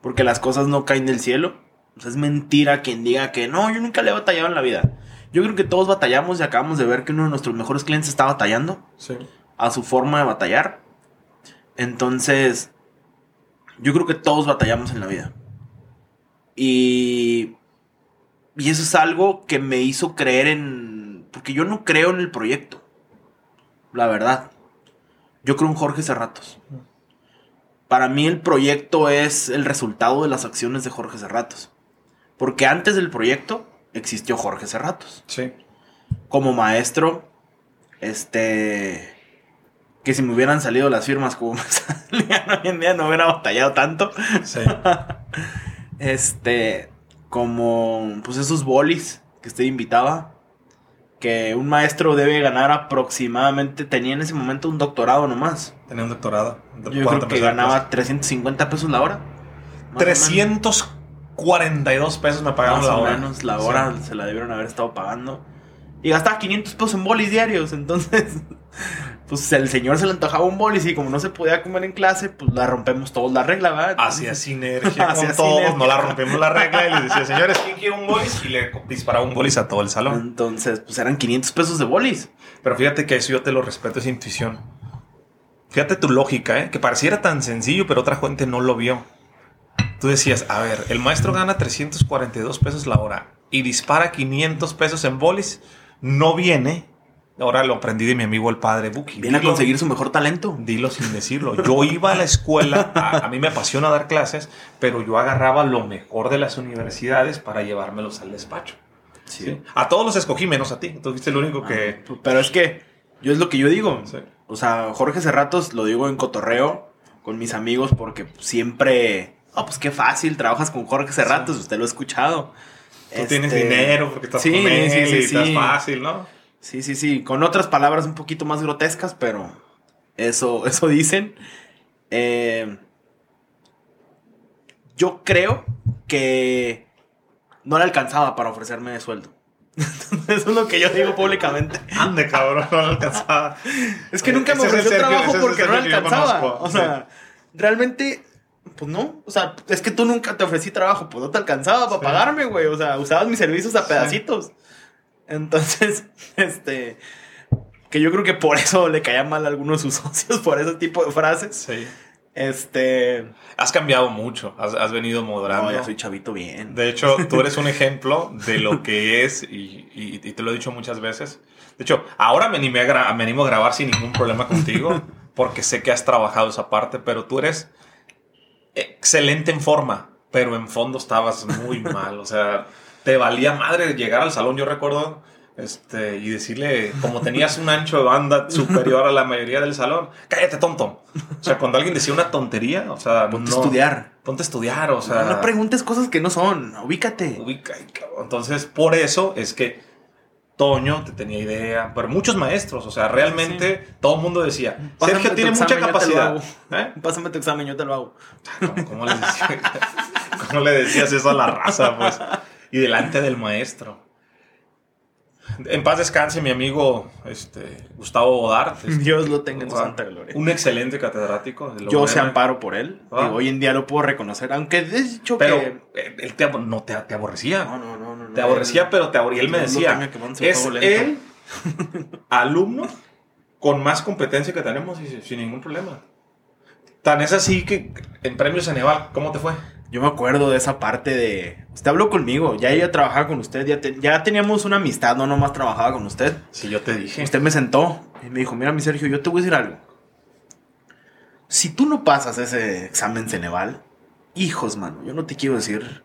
Porque las cosas no caen del cielo. O sea, es mentira quien diga que no, yo nunca le he batallado en la vida. Yo creo que todos batallamos y acabamos de ver que uno de nuestros mejores clientes está batallando. Sí. A su forma de batallar. Entonces, yo creo que todos batallamos en la vida. Y eso es algo que me hizo creer en... Porque yo no creo en el proyecto. La verdad. Yo creo en Jorge Serratos. Para mí el proyecto es el resultado de las acciones de Jorge Serratos. Porque antes del proyecto existió Jorge Serratos. Sí. Como maestro, que si me hubieran salido las firmas como me salían hoy en día, no hubiera batallado tanto. Sí. Como pues esos bolis que usted invitaba, que un maestro debe ganar aproximadamente, tenía en ese momento un doctorado nomás. Tenía un doctorado. Yo creo que ganaba 350 pesos la hora. 342 pesos me pagaron la hora. Más o menos la hora sí. Se la debieron haber estado pagando. Y gastaba 500 pesos en bolis diarios. Entonces, pues el señor se le antojaba un bolis y como no se podía comer en clase, pues la rompemos todos la regla, ¿verdad? Hacía sinergia con todos, no la rompemos la regla y les decía, señores, ¿quién quiere un bolis? Y le disparaba un bolis a todo el salón. Entonces, pues eran 500 pesos de bolis. Pero fíjate que eso yo te lo respeto, esa intuición. Fíjate tu lógica, que pareciera tan sencillo, pero otra gente no lo vio. Tú decías, a ver, el maestro gana 342 pesos la hora y dispara 500 pesos en bolis, no viene... Ahora lo aprendí de mi amigo el padre Buki. Viene a conseguir su mejor talento. Dilo sin decirlo. Yo iba a la escuela, a mí me apasiona dar clases, pero yo agarraba lo mejor de las universidades para llevármelos al despacho. Sí. ¿Sí? A todos los escogí, menos a ti. Tú fuiste el único que... Pero es que yo es lo que yo digo. Sí. O sea, Jorge Serratos lo digo en cotorreo con mis amigos porque siempre... pues qué fácil, trabajas con Jorge Serratos, sí. Usted lo ha escuchado. Tú tienes dinero porque estás con él y estás fácil, ¿no? Sí, con otras palabras un poquito más grotescas, pero eso dicen. Yo creo que no le alcanzaba para ofrecerme de sueldo. Entonces, eso es lo que yo digo públicamente. Ande, cabrón, no le alcanzaba. Es que nunca me ofreció trabajo porque no le alcanzaba. O sea, realmente... Pues no, o sea, es que tú nunca te ofrecí trabajo, pues no te alcanzaba para pagarme, güey. O sea, usabas mis servicios a pedacitos. Entonces, que yo creo que por eso le caía mal a algunos de sus socios, por ese tipo de frases. Sí. Has cambiado mucho, has venido moderando. No, ya soy chavito bien. De hecho, tú eres un ejemplo de lo que es, y te lo he dicho muchas veces. De hecho, ahora me animo a grabar sin ningún problema contigo, porque sé que has trabajado esa parte, pero tú eres excelente en forma, pero en fondo estabas muy mal, o sea... Te valía madre llegar al salón, yo recuerdo, y decirle, como tenías un ancho de banda superior a la mayoría del salón, cállate, tonto. O sea, cuando alguien decía una tontería, o sea, ponte a estudiar, o sea. No preguntes cosas que no son, ubícate. Entonces, por eso es que Toño te tenía idea, pero muchos maestros, o sea, realmente todo el mundo decía, pásame Sergio tiene mucha capacidad. Pásame tu examen, yo te lo hago. ¿Cómo le decías eso a la raza, pues? Y delante del maestro. En paz descanse mi amigo Gustavo Bodar. Dios lo tenga en su santa gloria. Un excelente catedrático. Yo se amparo por él. Digo, hoy en día lo puedo reconocer. Aunque de hecho que... Pero él te aborrecía. No. Te aborrecía, pero él me decía... Es el alumno con más competencia que tenemos y sin ningún problema. Tan es así que en premios Ceneval, ¿cómo te fue? Yo me acuerdo de esa parte de... Usted habló conmigo, ya ella trabajaba con usted, ya teníamos una amistad, no nomás trabajaba con usted. Sí, yo te dije. Usted me sentó y me dijo, mira mi Sergio, yo te voy a decir algo. Si tú no pasas ese examen Ceneval, hijos, mano, yo no te quiero decir.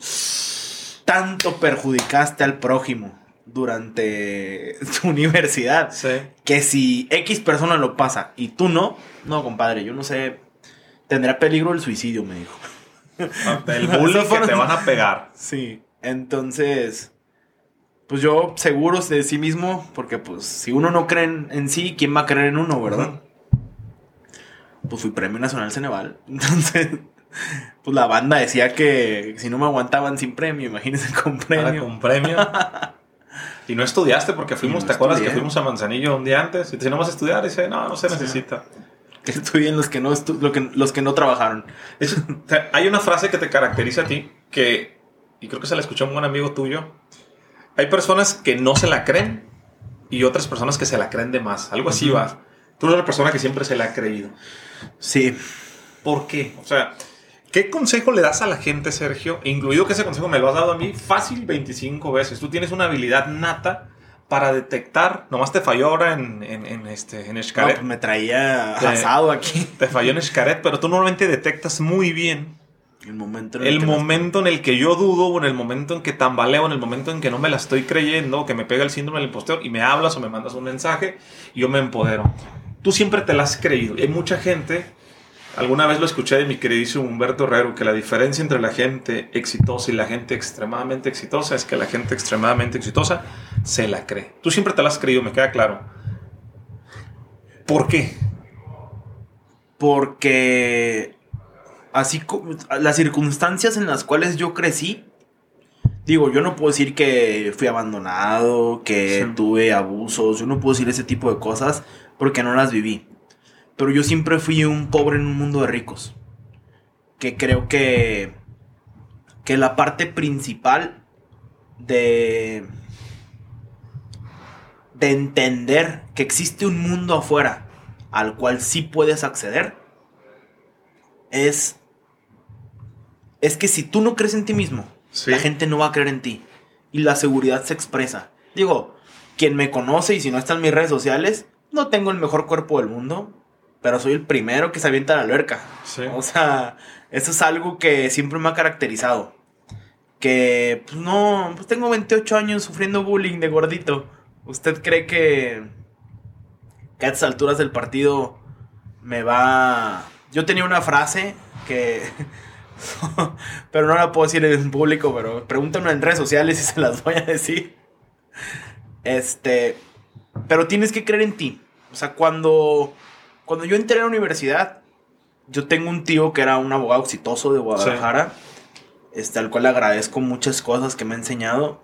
Tanto perjudicaste al prójimo durante tu universidad. Sí. Que si X persona lo pasa y tú no, compadre, yo no sé, tendrá peligro el suicidio, me dijo. El bullying que te van a pegar. Sí, entonces, pues yo seguro de sí mismo, porque pues si uno no cree en sí, ¿quién va a creer en uno, verdad? Uh-huh. Pues fui Premio Nacional Ceneval, entonces... Pues la banda decía que si no me aguantaban sin premio, imagínense con premio. Con premio. Y no estudiaste porque fuimos, no ¿te acuerdas que fuimos a Manzanillo un día antes? Y te dije, no vas a estudiar. Y dice, no, no se necesita. Que estudien los que no trabajaron. Hay una frase que te caracteriza a ti, que, y creo que se la escuchó a un buen amigo tuyo. Hay personas que no se la creen y otras personas que se la creen de más. Algo así va. Tú eres una persona que siempre se la ha creído. Sí. ¿Por qué? O sea... ¿Qué consejo le das a la gente, Sergio? Incluido que ese consejo me lo has dado a mí fácil 25 veces. Tú tienes una habilidad nata para detectar. Nomás te falló ahora en Xcaret. No, pues me traía asado aquí. Te falló en Xcaret, pero tú normalmente detectas muy bien el momento en el que yo dudo, o en el momento en que tambaleo, en el momento en que no me la estoy creyendo, que me pega el síndrome del impostor y me hablas o me mandas un mensaje y yo me empodero. Tú siempre te la has creído. Y hay mucha gente... Alguna vez lo escuché de mi queridísimo Humberto Herrero, que la diferencia entre la gente exitosa y la gente extremadamente exitosa es que la gente extremadamente exitosa se la cree. Tú siempre te la has creído, me queda claro. ¿Por qué? Porque así como las circunstancias en las cuales yo crecí, digo, yo no puedo decir que fui abandonado, que tuve abusos, yo no puedo decir ese tipo de cosas porque no las viví. Pero yo siempre fui un pobre en un mundo de ricos. Que creo que la parte principal de entender que existe un mundo afuera al cual sí puedes acceder es que si tú no crees en ti mismo, ¿sí? La gente no va a creer en ti. Y la seguridad se expresa. Digo, quien me conoce y si no está en mis redes sociales, no tengo el mejor cuerpo del mundo. Pero soy el primero que se avienta a la alberca. Sí. O sea, eso es algo que siempre me ha caracterizado. Que, pues no, pues tengo 28 años sufriendo bullying de gordito. ¿Usted cree que a estas alturas del partido me va...? Yo tenía una frase que... pero no la puedo decir en público, pero pregúntame en redes sociales y se las voy a decir. Pero tienes que creer en ti. O sea, Cuando yo entré a la universidad, yo tengo un tío que era un abogado exitoso de Guadalajara, al cual le agradezco muchas cosas que me ha enseñado,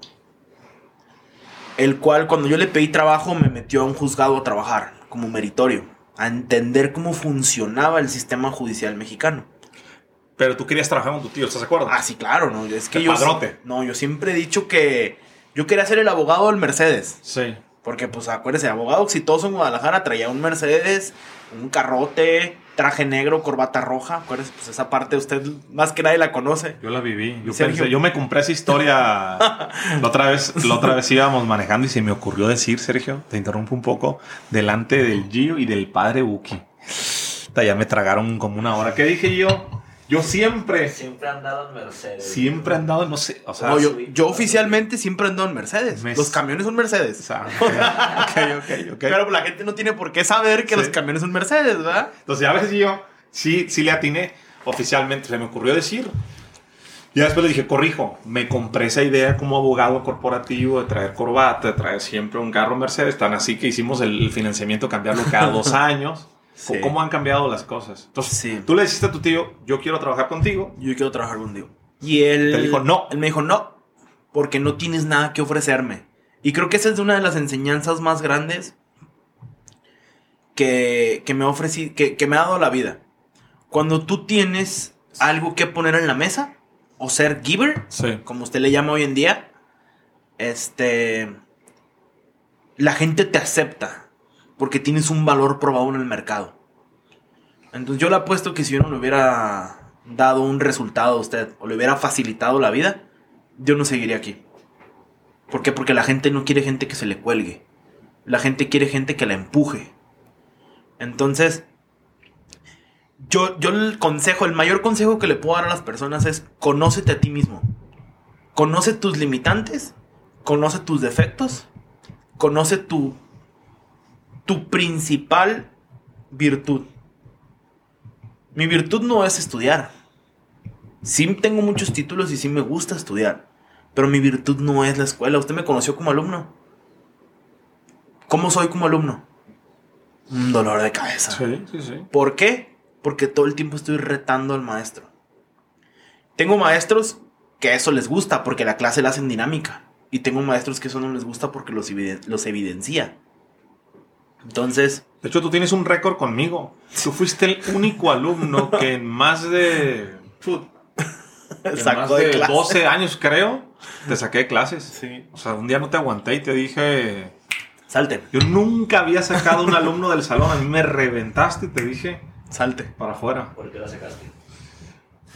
el cual cuando yo le pedí trabajo me metió a un juzgado a trabajar como meritorio, a entender cómo funcionaba el sistema judicial mexicano. Pero tú querías trabajar con tu tío, ¿estás de acuerdo? Ah, sí, claro, no, es que yo siempre he dicho que yo quería ser el abogado del Mercedes. Sí. Porque, pues, acuérdese, abogado exitoso en Guadalajara traía un Mercedes, un carrote, traje negro, corbata roja. Acuérdese, pues, esa parte usted más que nadie la conoce. Yo la viví. Yo me compré esa historia. la otra vez íbamos manejando y se me ocurrió decir, Sergio, te interrumpo un poco, delante del Gio y del padre Buki. Ya me tragaron como una hora. ¿Qué dije yo? Yo siempre... Siempre he andado en Mercedes. Siempre he andado en... No sé, o sea... No, yo oficialmente siempre he andado en Mercedes. Los camiones son Mercedes. O sea, ok. Pero la gente no tiene por qué saber que los camiones son Mercedes, ¿verdad? Entonces, a veces yo sí le atiné oficialmente. Se me ocurrió decir. Y después le dije, corrijo. Me compré esa idea como abogado corporativo de traer corbata, de traer siempre un carro Mercedes. Tan así que hicimos el financiamiento, cambiarlo cada 2 años. Sí. ¿Cómo han cambiado las cosas? Entonces, tú le dijiste a tu tío, yo quiero trabajar contigo. Yo quiero trabajar contigo. Y él... Te dijo no. Él me dijo no, porque no tienes nada que ofrecerme. Y creo que esa es una de las enseñanzas más grandes que me ha dado la vida. Cuando tú tienes algo que poner en la mesa, o ser giver, como usted le llama hoy en día, la gente te acepta. Porque tienes un valor probado en el mercado. Entonces yo le apuesto que si yo no le hubiera dado un resultado a usted, o le hubiera facilitado la vida, yo no seguiría aquí. ¿Por qué? Porque la gente no quiere gente que se le cuelgue. La gente quiere gente que la empuje. Entonces, yo el mayor consejo que le puedo dar a las personas es: conócete a ti mismo. Conoce tus limitantes, conoce tus defectos, conoce tu principal virtud. Mi virtud no es estudiar. Sí tengo muchos títulos y sí me gusta estudiar, pero mi virtud no es la escuela. Usted me conoció como alumno. ¿Cómo soy como alumno? Un dolor de cabeza. Sí, sí, sí. ¿Por qué? Porque todo el tiempo estoy retando al maestro. Tengo maestros que eso les gusta porque la clase la hacen dinámica. Y tengo maestros que eso no les gusta porque los evidencia. Entonces... De hecho, tú tienes un récord conmigo. Tú fuiste el único alumno que en más de... sacó de clase. 12 años, creo, te saqué de clases. Sí. O sea, un día no te aguanté y te dije... Salte. Yo nunca había sacado un alumno del salón. A mí me reventaste y te dije... Salte. Para afuera. ¿Por qué lo sacaste?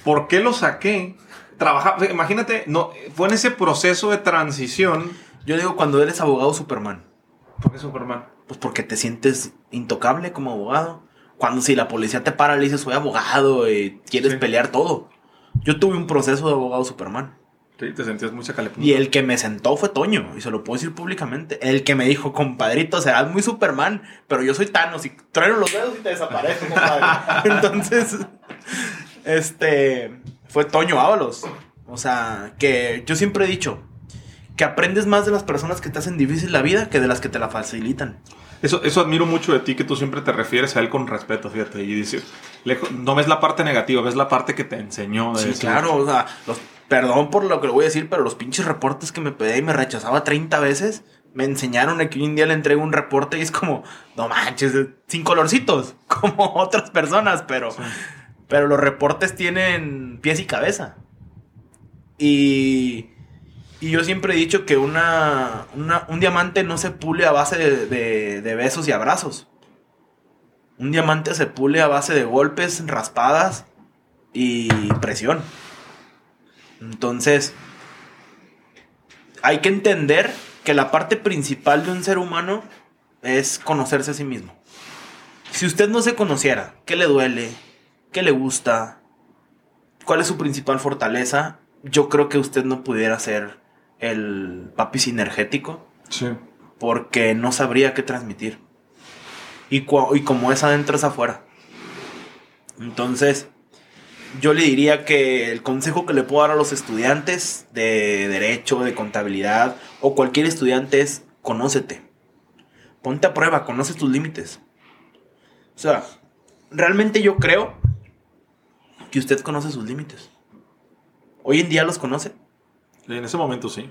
¿Por qué lo saqué? Trabajaba... Imagínate, no, fue en ese proceso de transición. Yo digo, cuando eres abogado Superman. ¿Por qué Superman? Pues porque te sientes intocable como abogado. Cuando si la policía te para, le dices, soy abogado y quieres pelear todo. Yo tuve un proceso de abogado Superman. Sí, te sentías mucha calepunta. Y el que me sentó fue Toño, y se lo puedo decir públicamente. El que me dijo, compadrito, serás muy Superman, pero yo soy Thanos y trueno los dedos y te desaparezco, compadre. Entonces, fue Toño Ávalos. O sea, que yo siempre he dicho que aprendes más de las personas que te hacen difícil la vida que de las que te la facilitan. Eso admiro mucho de ti, que tú siempre te refieres a él con respeto, fíjate. Y dices, no ves la parte negativa, ves la parte que te enseñó. Sí, eso. Claro, o sea, perdón por lo que le voy a decir, pero los pinches reportes que me pedía y me rechazaba 30 veces, me enseñaron a que un día le entrego un reporte y es como, no manches, sin colorcitos, como otras personas, pero, sí. Pero los reportes tienen pies y cabeza. Y yo siempre he dicho que un diamante no se pule a base de besos y abrazos. Un diamante se pule a base de golpes, raspadas y presión. Entonces, hay que entender que la parte principal de un ser humano es conocerse a sí mismo. Si usted no se conociera, ¿qué le duele? ¿Qué le gusta? ¿Cuál es su principal fortaleza? Yo creo que usted no pudiera ser el papi sinergético, sí, porque no sabría qué transmitir. Y como es adentro, es afuera. Entonces, yo le diría que el consejo que le puedo dar a los estudiantes de Derecho, de Contabilidad o cualquier estudiante es: conócete. Ponte a prueba, conoce tus límites. O sea, realmente yo creo que usted conoce sus límites. ¿Hoy en día los conoce? En ese momento sí.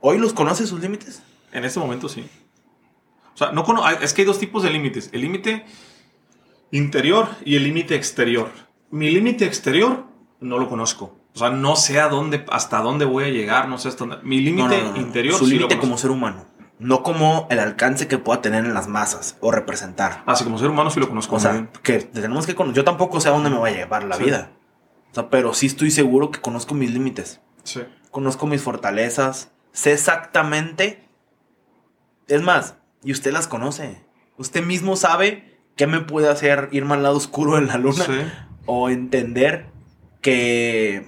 ¿Hoy los conoce sus límites? En ese momento sí. O sea, es que hay dos tipos de límites. El límite interior y el límite exterior. Mi límite exterior no lo conozco. O sea, no sé hasta dónde voy a llegar. No sé hasta dónde. Mi límite interior. Su sí límite como ser humano. No como el alcance que pueda tener en las masas o representar. Así como ser humano sí lo conozco. O sea, que tenemos que conocer. Yo tampoco sé a dónde me va a llevar la vida. O sea, pero sí estoy seguro que conozco mis límites. Sí. Conozco mis fortalezas. Sé exactamente. Es más, y usted las conoce. Usted mismo sabe qué me puede hacer irme al lado oscuro en la luna. Sí. O entender qué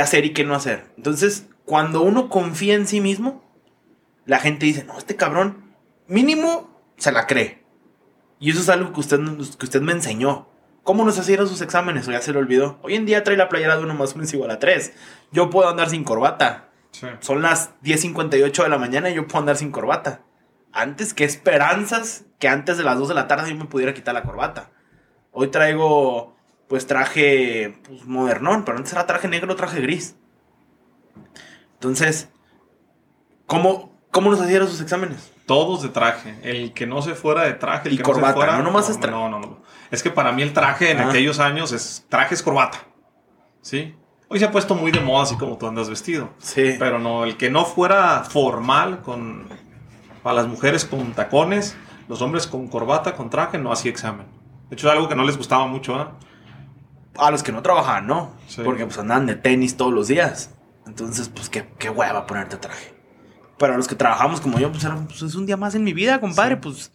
hacer y qué no hacer. Entonces, cuando uno confía en sí mismo, la gente dice, no, este cabrón mínimo se la cree. Y eso es algo que usted me enseñó. ¿Cómo nos hacían sus exámenes? O ya se le olvidó. Hoy en día trae la playera de 1+1=3. Yo puedo andar sin corbata. Sí. Son las 10:58 de la mañana y yo puedo andar sin corbata. Antes, ¿qué esperanzas que antes de las 2 de la tarde yo me pudiera quitar la corbata? Hoy traigo, pues traje modernón, pero antes era traje negro, traje gris. Entonces, ¿cómo nos hacían sus exámenes? Todos de traje. El que no se fuera de traje. El y que corbata, no, se fuera, no nomás es traje. No. Es que para mí el traje en aquellos años es corbata. ¿Sí? Hoy se ha puesto muy de moda, así como tú andas vestido. Sí. Pero no, el que no fuera formal, para las mujeres con tacones, los hombres con corbata, con traje, no hacía examen. De hecho, es algo que no les gustaba mucho, ¿eh? A los que no trabajaban, ¿no? Sí. Porque pues andaban de tenis todos los días. Entonces, pues qué hueva ponerte traje. Para los que trabajamos como yo, pues es un día más en mi vida, compadre. Sí. Pues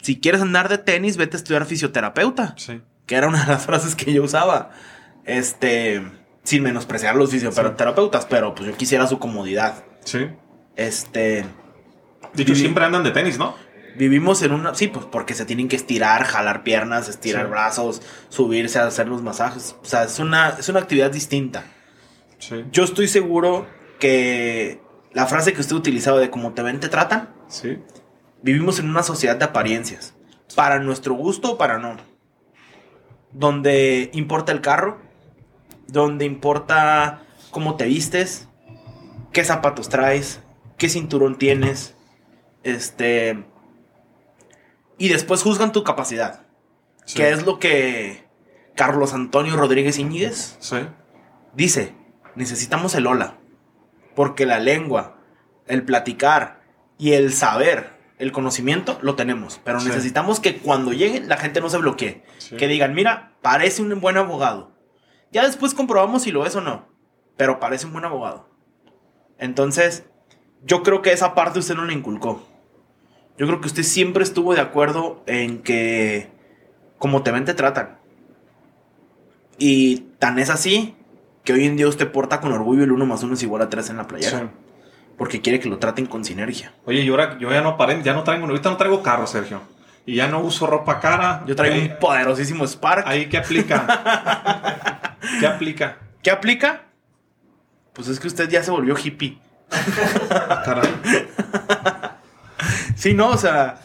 si quieres andar de tenis, vete a estudiar fisioterapeuta. Sí. Que era una de las frases que yo usaba. Sin menospreciar a los fisioterapeutas, sí, pero pues yo quisiera su comodidad. Sí. De hecho, siempre andan de tenis, ¿no? Vivimos en una... Sí, pues porque se tienen que estirar, jalar piernas, estirar brazos, subirse a hacer los masajes. O sea, es una actividad distinta. Sí. Yo estoy seguro que la frase que usted utilizaba de como te ven, te tratan. Sí. Vivimos en una sociedad de apariencias. Para nuestro gusto o para no. Donde importa el carro. Donde importa cómo te vistes. Qué zapatos traes. Qué cinturón tienes. Y después juzgan tu capacidad. Sí. Que es lo que Carlos Antonio Rodríguez Iñiguez dice. Necesitamos el hola. Porque la lengua, el platicar y el saber, el conocimiento, lo tenemos. Pero necesitamos que cuando lleguen la gente no se bloquee. Sí. Que digan, mira, parece un buen abogado. Ya después comprobamos si lo es o no. Pero parece un buen abogado. Entonces, yo creo que esa parte usted no la inculcó. Yo creo que usted siempre estuvo de acuerdo en que como te ven, te tratan. Y tan es así que hoy en día usted porta con orgullo el 1 más 1 es igual a 3 en la playera. Sí. Porque quiere que lo traten con sinergia. Oye, yo ya no aparento, ya no traigo, ahorita no traigo carro, Sergio. Y ya no uso ropa cara. Yo traigo un poderosísimo Spark. Ahí, ¿qué aplica? ¿Qué aplica? ¿Qué aplica? Pues es que usted ya se volvió hippie. Caray. Sí, no, o sea...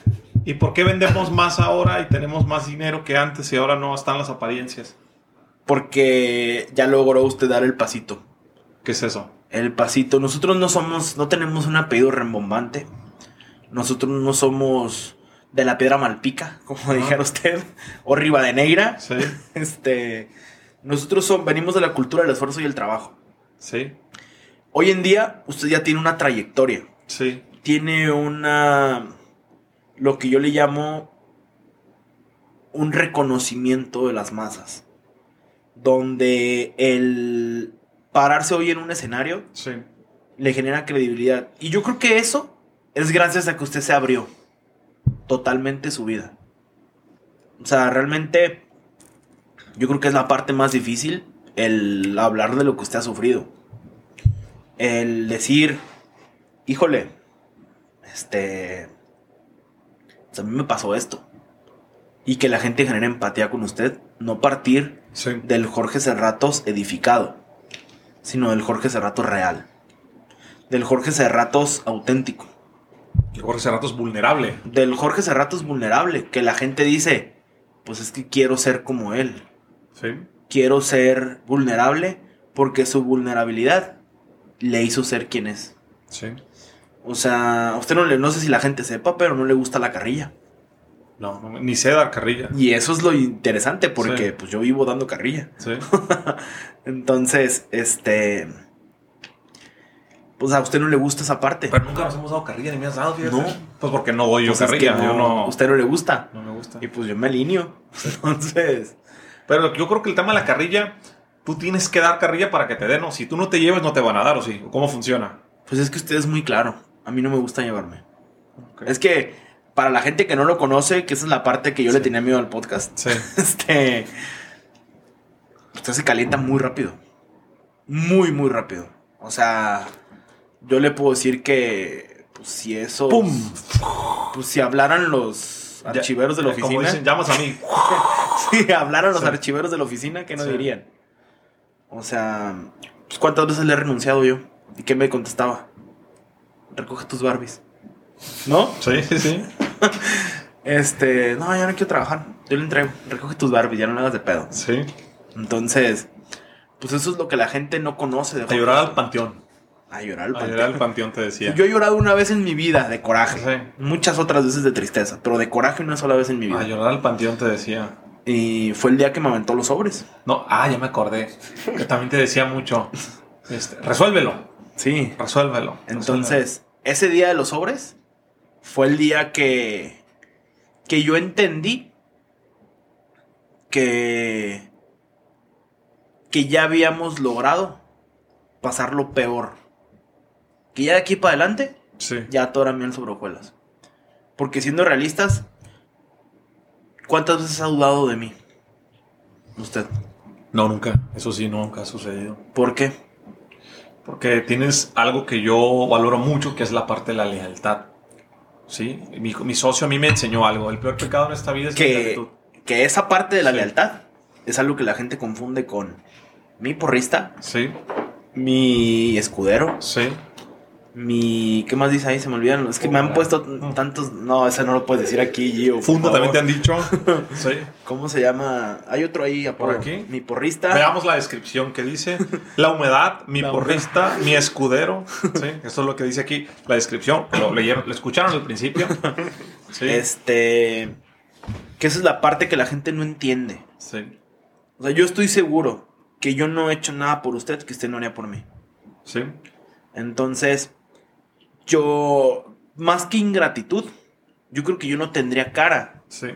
¿Y por qué vendemos más ahora y tenemos más dinero que antes y ahora no están las apariencias? Porque ya logró usted dar el pasito. ¿Qué es eso? El pasito. Nosotros no tenemos un apellido rembombante. Nosotros no somos de la Piedra Malpica, como dijera usted, o Rivadeneira. Sí. Nosotros venimos de la cultura del esfuerzo y el trabajo. Sí. Hoy en día, usted ya tiene una trayectoria. Sí. Tiene lo que yo le llamo un reconocimiento de las masas. Donde el pararse hoy en un escenario le genera credibilidad. Y yo creo que eso es gracias a que usted se abrió totalmente su vida. O sea, realmente yo creo que es la parte más difícil, el hablar de lo que usted ha sufrido. El decir, híjole, a mí me pasó esto. Y que la gente genere empatía con usted. No partir del Jorge Serratos edificado, sino del Jorge Serratos real, del Jorge Serratos auténtico, del Jorge Serratos vulnerable, del Jorge Serratos vulnerable. Que la gente dice, pues es que quiero ser como él. Sí. Quiero ser vulnerable porque su vulnerabilidad le hizo ser quien es. Sí. O sea, a usted no sé si la gente sepa, pero no le gusta la carrilla. No, ni sé dar carrilla. Y eso es lo interesante, porque pues yo vivo dando carrilla. Sí. Entonces, pues a usted no le gusta esa parte. Pero nunca nos hemos dado carrilla, ni me has dado, fíjate. No. Pues porque no doy yo carrilla. Es que a usted no le gusta. No me gusta. Y pues yo me alineo. Entonces. Pero yo creo que el tema de la carrilla, tú tienes que dar carrilla para que te den. O si tú no te lleves, no te van a dar, o sí. ¿Cómo funciona? Pues es que usted es muy claro. A mí no me gusta llevarme. Okay. Es que para la gente que no lo conoce, que esa es la parte que yo le tenía miedo al podcast. Sí. Usted se calienta muy rápido. Muy, muy rápido. O sea, yo le puedo decir que pues, si eso... ¡Pum! Pues si hablaran los archiveros de la oficina... Como dicen, llamas a mí. Si hablaran los archiveros de la oficina, ¿qué no dirían? O sea, pues, ¿cuántas veces le he renunciado yo? ¿Y qué me contestaba? Recoge tus Barbies. ¿No? Sí. No, ya no quiero trabajar. Yo le entrego. Recoge tus Barbies, ya no le hagas de pedo. Sí. Entonces, pues eso es lo que la gente no conoce. A llorar al panteón. A llorar al panteón, te decía. Yo he llorado una vez en mi vida de coraje. Sí. Muchas otras veces de tristeza, pero de coraje una sola vez en mi vida. A llorar al panteón, te decía. Y fue el día que me aventó los sobres. No, ya me acordé. Que también te decía mucho. Resuélvelo. Sí. Resuélvelo. Entonces, ese día de los sobres fue el día que yo entendí que ya habíamos logrado pasar lo peor. Que ya de aquí para adelante, ya todo era miel sobre hojuelas. Porque siendo realistas, ¿cuántas veces ha dudado de mí? ¿Usted? No, nunca. Eso sí, nunca ha sucedido. ¿Por qué? Porque tienes algo que yo valoro mucho, que es la parte de la lealtad. Sí, mi socio a mí me enseñó algo. El peor pecado en esta vida es la gratitud. Que esa parte de la lealtad es algo que la gente confunde con mi porrista, sí, mi escudero, sí, mi... ¿Qué más dice ahí? Se me olvidaron. Es que me han puesto tantos... No, ese no lo puedes decir aquí, Gio. Funda también te han dicho. Sí. ¿Cómo se llama? Hay otro ahí. Por aquí. Mi porrista. Veamos la descripción que dice. La humedad, mi porrista, mi escudero. Sí, eso es lo que dice aquí. La descripción. Lo escucharon al principio. Sí. Que esa es la parte que la gente no entiende. Sí. O sea, yo estoy seguro que yo no he hecho nada por usted que usted no haría por mí. Sí. Entonces, yo, más que ingratitud, yo creo que yo no tendría cara, sí,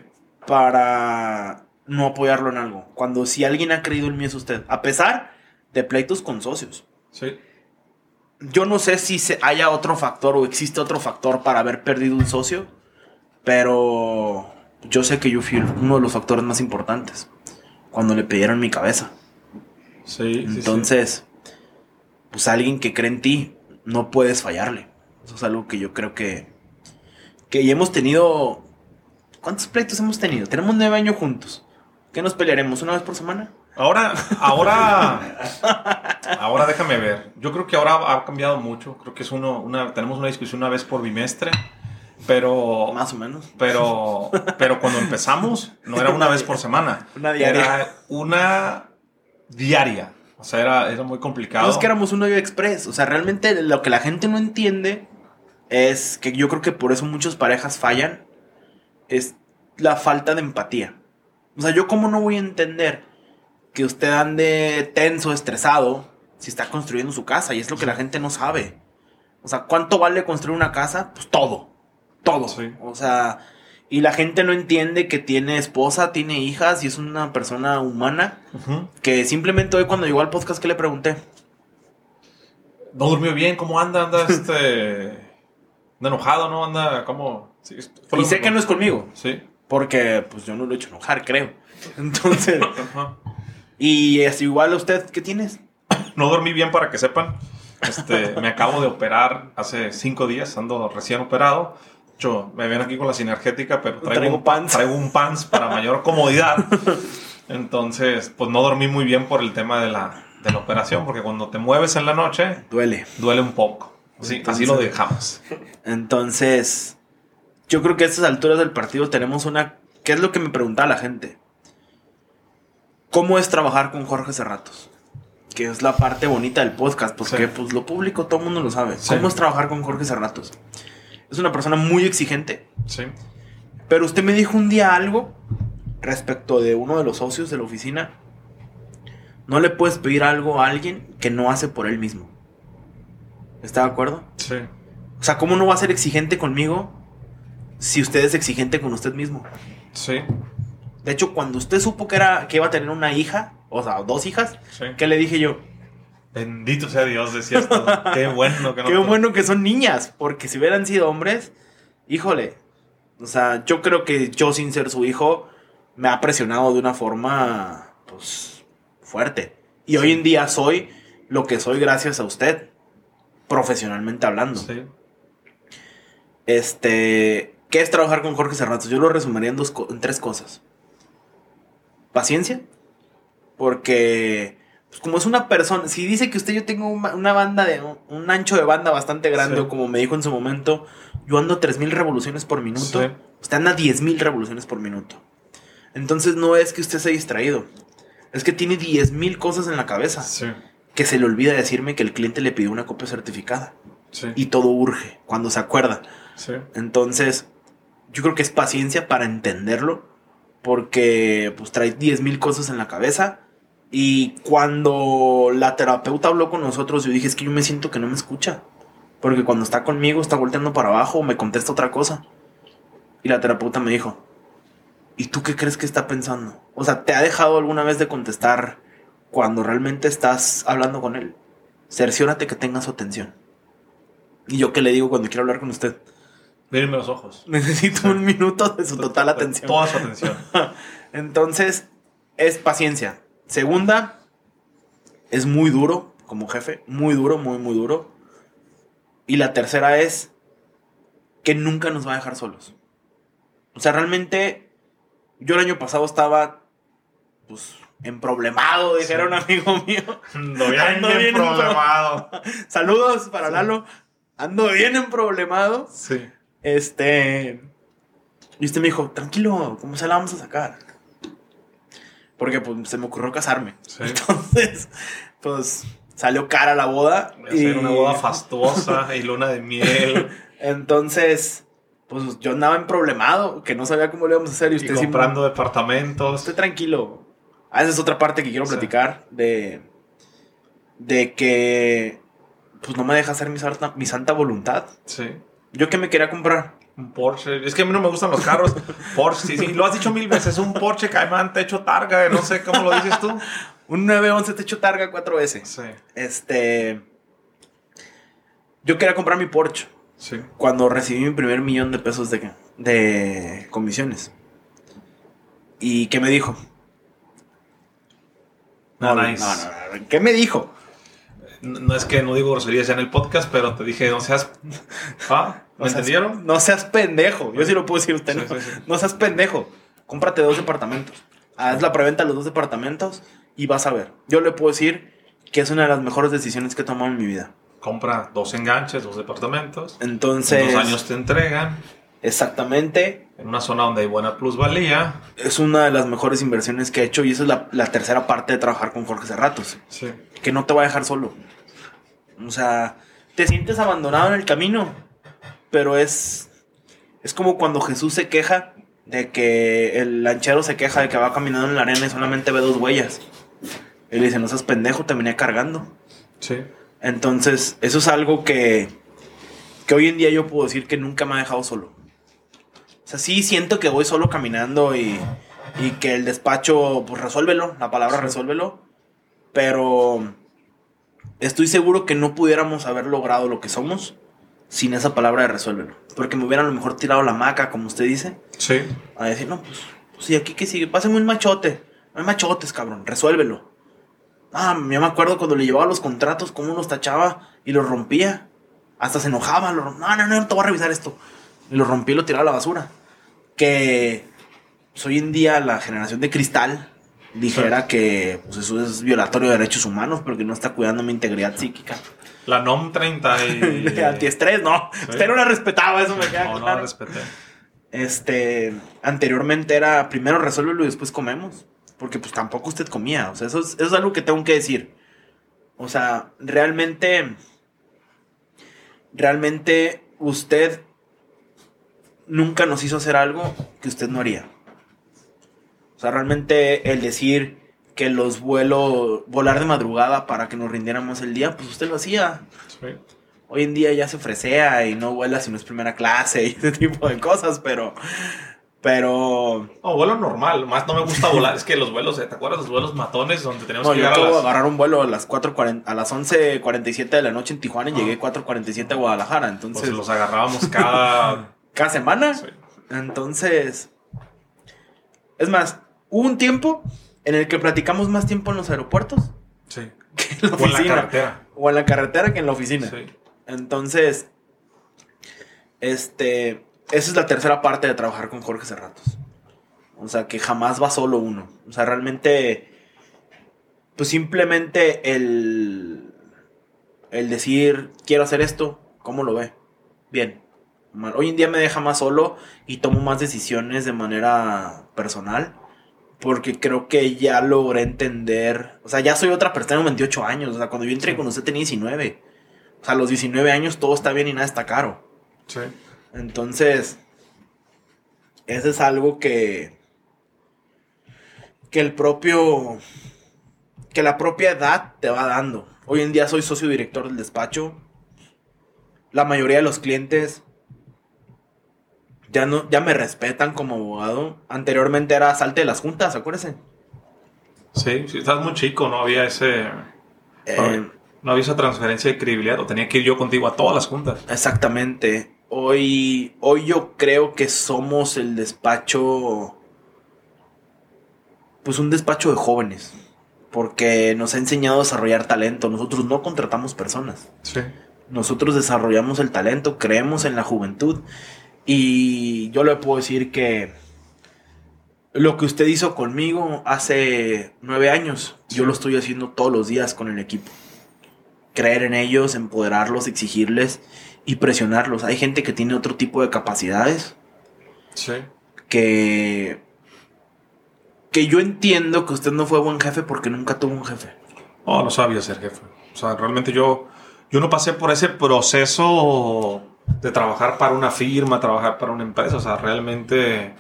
para no apoyarlo en algo. Cuando si alguien ha creído en mí es usted. A pesar de pleitos con socios. Sí. Yo no sé si haya otro factor o existe otro factor para haber perdido un socio, pero... Yo sé que yo fui uno de los factores más importantes cuando le pidieron mi cabeza. Sí. Entonces, sí, pues alguien que cree en ti, no puedes fallarle. Eso es algo que yo creo que ya hemos tenido. ¿Cuántos pleitos hemos tenido? Tenemos 9 años juntos. ¿Qué nos pelearemos? ¿Una vez por semana? Ahora déjame ver. Yo creo que ahora ha cambiado mucho. Creo que es tenemos una discusión una vez por bimestre. Pero más o menos. Pero cuando empezamos no era una vez por semana. Una diaria. Era una diaria. O sea, era muy complicado. No es que éramos un hoyo express. O sea, realmente lo que la gente no entiende es que yo creo que por eso muchas parejas fallan. Es la falta de empatía. O sea, yo cómo no voy a entender que usted ande tenso, estresado, si está construyendo su casa. Y es lo que la gente no sabe. O sea, ¿cuánto vale construir una casa? Pues todo, sí. O sea, y la gente no entiende que tiene esposa, tiene hijas y es una persona humana. Uh-huh. Que simplemente hoy cuando llegó al podcast, ¿qué le pregunté? No durmió bien, ¿cómo anda? Anda enojado, ¿no? Anda como... Sí, y sé que no es conmigo. Sí. Porque pues yo no lo he hecho enojar, creo. Entonces... Uh-huh. Y es igual a usted, ¿qué tienes? No dormí bien, para que sepan. Me acabo de operar hace 5 días, ando recién operado. Me ven aquí con la sinergética, pero traigo un pants para mayor comodidad. Entonces, pues no dormí muy bien por el tema de la operación, porque cuando te mueves en la noche... Duele un poco. Sí, entonces, así lo dejamos. Entonces, yo creo que a estas alturas del partido tenemos una... ¿Qué es lo que me preguntaba la gente? ¿Cómo es trabajar con Jorge Serratos? Que es la parte bonita del podcast, porque sí, pues lo público todo el mundo lo sabe. Sí. ¿Cómo es trabajar con Jorge Serratos? Es una persona muy exigente. Sí. Pero usted me dijo un día algo respecto de uno de los socios de la oficina. No le puedes pedir algo a alguien que no hace por él mismo. ¿Está de acuerdo? Sí. O sea, ¿cómo no va a ser exigente conmigo si usted es exigente con usted mismo? Sí. De hecho, cuando usted supo que iba a tener una hija, o sea, 2 hijas, sí, ¿qué le dije yo? Bendito sea Dios, decía esto. Qué bueno que no. Qué bueno que son niñas, porque si hubieran sido hombres, híjole. O sea, yo creo que yo, sin ser su hijo, me ha presionado de una forma, pues, fuerte. Y sí, hoy en día soy lo que soy gracias a usted, profesionalmente hablando. Sí. ¿Qué es trabajar con Jorge Serratos? Yo lo resumiría en 3 cosas. Paciencia, porque... Pues como es una persona, si dice que usted, yo tengo una banda un ancho de banda bastante grande, sí, o como me dijo en su momento, yo ando 3,000 revoluciones por minuto, sí, usted anda 10,000 revoluciones por minuto. Entonces no es que usted se haya distraído, es que tiene 10,000 cosas en la cabeza, sí, que se le olvida decirme que el cliente le pidió una copia certificada, sí, y todo urge cuando se acuerda. Sí. Entonces yo creo que es paciencia para entenderlo, porque pues trae 10,000 cosas en la cabeza. Y cuando la terapeuta habló con nosotros, yo dije, es que yo me siento que no me escucha. Porque cuando está conmigo, está volteando para abajo o me contesta otra cosa. Y la terapeuta me dijo, ¿y tú qué crees que está pensando? O sea, ¿te ha dejado alguna vez de contestar cuando realmente estás hablando con él? Cerciórate que tenga su atención. ¿Y yo qué le digo cuando quiero hablar con usted? Mírenme los ojos. Necesito, sí, un minuto de su total atención. Toda su atención. Entonces, es paciencia. Segunda, es muy duro como jefe, muy duro, muy, muy duro. Y la tercera es que nunca nos va a dejar solos. O sea, realmente, yo el año pasado estaba, pues, emproblemado, dijera un amigo mío. Ando bien emproblemado. Saludos para Lalo. Ando bien emproblemado. Sí. Y me dijo, tranquilo, ¿cómo se la vamos a sacar? Porque, pues, se me ocurrió casarme. Sí. Entonces, pues, salió cara la boda. Voy a hacer una boda fastuosa y luna de miel. Entonces, pues, yo andaba emproblemado, que no sabía cómo lo íbamos a hacer. Y usted comprando departamentos. Esté tranquilo. Ah, esa es otra parte que quiero platicar. De que, pues, no me deja hacer mi santa voluntad. Sí. ¿Yo qué me quería comprar? Un Porsche. Es que a mí no me gustan los carros. Porsche, sí, lo has dicho mil veces. Un Porsche Cayman techo Targa. No sé cómo lo dices tú. Un 911 techo Targa 4S. Sí. Yo quería comprar mi Porsche. Sí. Cuando recibí mi primer $1,000,000 de comisiones. ¿Y qué me dijo? No. ¿Qué me dijo? No es que no digo groserías ya en el podcast, pero te dije, no seas... ¿Ah? ¿Me entendieron? No seas pendejo. Yo sí lo puedo decir a usted. Sí. No seas pendejo. Cómprate 2 departamentos. Haz la preventa de los 2 departamentos y vas a ver. Yo le puedo decir que es una de las mejores decisiones que he tomado en mi vida. Compra 2 enganches, 2 departamentos. Entonces... En 2 años te entregan. Exactamente. En una zona donde hay buena plusvalía. Es una de las mejores inversiones que he hecho. Y esa es la tercera parte de trabajar con Jorge Serratos. Sí. Que no te va a dejar solo. O sea, te sientes abandonado en el camino. Pero es como cuando Jesús se queja de que el lanchero se queja de que va caminando en la arena y solamente ve 2 huellas. Y le dice, no seas pendejo, te venía cargando. Sí. Entonces, eso es algo que hoy en día yo puedo decir que nunca me ha dejado solo. O sea, sí siento que voy solo caminando y que el despacho, pues resuélvelo, la palabra sí. Resuélvelo, pero estoy seguro que no pudiéramos haber logrado lo que somos sin esa palabra de resuélvelo, porque me hubieran a lo mejor tirado la maca, como usted dice, sí. A decir, no, pues sí, aquí que sigue, pásame un machote, no hay machotes, cabrón, resuélvelo. Ah, yo me acuerdo cuando le llevaba los contratos, cómo los tachaba y los rompía, hasta se enojaba, no, te voy a revisar esto, y lo rompí y lo tiraba a la basura. Que pues, hoy en día la generación de cristal dijera que pues, eso es violatorio de derechos humanos porque no está cuidando mi integridad psíquica. La NOM 30 y... antiestrés, no. Sí. Usted no la respetaba, eso me queda claro. No la respeté. Anteriormente era primero resuélvelo y después comemos. Porque pues tampoco usted comía. O sea, eso es algo que tengo que decir. O sea, realmente usted... nunca nos hizo hacer algo que usted no haría. O sea, realmente el decir que los volar de madrugada para que nos rindiéramos el día, pues usted lo hacía. Sí. Hoy en día ya se fresea y no vuela si no es primera clase y ese tipo de cosas, pero... No, vuelo normal. Más no me gusta volar. Es que los vuelos, ¿te acuerdas? Los vuelos matones donde teníamos que llegar a las... No, yo agarrar un vuelo a las 11:47 de la noche en Tijuana y llegué 4:47 a Guadalajara, entonces... Pues los agarrábamos cada semana. Sí. Entonces, es más, hubo un tiempo en el que platicamos más tiempo en los aeropuertos. Sí. Que en la oficina. O en la carretera. O en la carretera que en la oficina. Sí. Entonces, esa es la tercera parte de trabajar con Jorge Serratos. O sea, que jamás va solo uno. O sea, realmente, pues simplemente el decir, quiero hacer esto, ¿cómo lo ve? Bien. Hoy en día me deja más solo y tomo más decisiones de manera personal porque creo que ya logré entender, o sea, ya soy otra persona, tengo 28 años, o sea, cuando yo entré con usted tenía 19, o sea, a los 19 años todo está bien y nada está caro. Sí. Entonces, eso es algo que la propia edad te va dando. Hoy en día soy socio director del despacho, la mayoría de los clientes ya me respetan como abogado. Anteriormente era salte de las juntas, acuérdense. Sí, si estás muy chico, no había no había esa transferencia de credibilidad, o tenía que ir yo contigo a todas las juntas. Exactamente. Hoy yo creo que somos el despacho, pues un despacho de jóvenes, porque nos ha enseñado a desarrollar talento. Nosotros no contratamos personas. Sí. Nosotros desarrollamos el talento, creemos en la juventud, y yo le puedo decir que lo que usted hizo conmigo hace 9 años, yo lo estoy haciendo todos los días con el equipo. Creer en ellos, empoderarlos, exigirles y presionarlos. Hay gente que tiene otro tipo de capacidades. Sí. Que yo entiendo que usted no fue buen jefe porque nunca tuvo un jefe. No sabía ser jefe. O sea, realmente yo no pasé por ese proceso de trabajar para una firma, trabajar para una empresa. O sea, realmente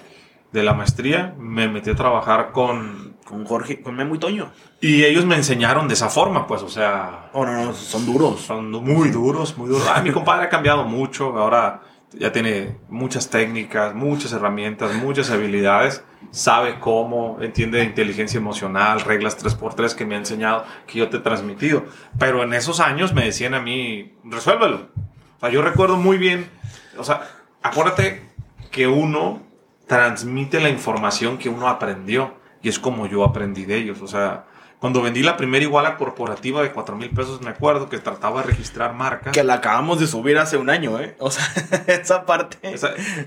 de la maestría me metí a trabajar con Jorge, con Memo y Toño. Y ellos me enseñaron de esa forma, pues, o sea... No, son duros. Son muy duros, muy duros. Mi compadre ha cambiado mucho. Ahora ya tiene muchas técnicas, muchas herramientas, muchas habilidades. Sabe cómo, entiende de inteligencia emocional, reglas 3x3 que me ha enseñado, que yo te he transmitido. Pero en esos años me decían a mí, resuélvelo. O sea, yo recuerdo muy bien... O sea, acuérdate que uno transmite la información que uno aprendió. Y es como yo aprendí de ellos. O sea... Cuando vendí la primera iguala corporativa de $4,000, me acuerdo que trataba de registrar marcas. Que la acabamos de subir hace un año, ¿eh? O sea, esa parte.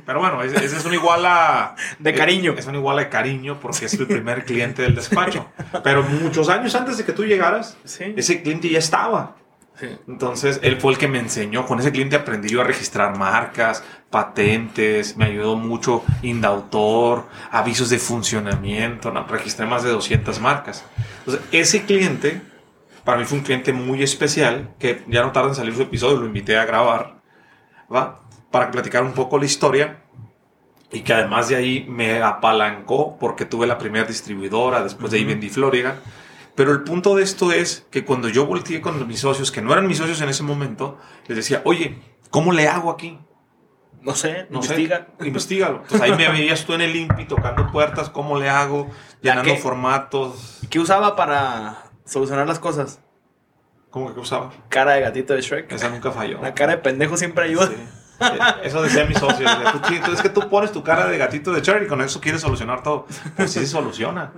Pero bueno, esa es una iguala... de cariño. Es una iguala de cariño porque es el primer cliente del despacho. Pero muchos años antes de que tú llegaras, ese cliente ya estaba. Sí. Entonces, él fue el que me enseñó. Con ese cliente aprendí yo a registrar marcas, patentes. Me ayudó mucho Indautor, avisos de funcionamiento. Registré más de 200 marcas. Entonces, ese cliente, para mí fue un cliente muy especial, que ya no tarda en salir su episodio, lo invité a grabar, ¿va? Para platicar un poco la historia, y que además de ahí me apalancó porque tuve la primera distribuidora, después de ahí vendí Florigan. Pero el punto de esto es que cuando yo volteé con mis socios, que no eran mis socios en ese momento, les decía, oye, ¿cómo le hago aquí? No sé, investígalo. Entonces ahí me veías tú en el INPI tocando puertas, ¿cómo le hago? Llenando formatos. ¿Qué usaba para solucionar las cosas? ¿Cómo que qué usaba? Cara de gatito de Shrek. Esa nunca falló. La cara de pendejo siempre ayuda. Sí. Eso decía mi socio. Es que tú pones tu cara de gatito de Shrek y con eso quieres solucionar todo. Pues sí se soluciona.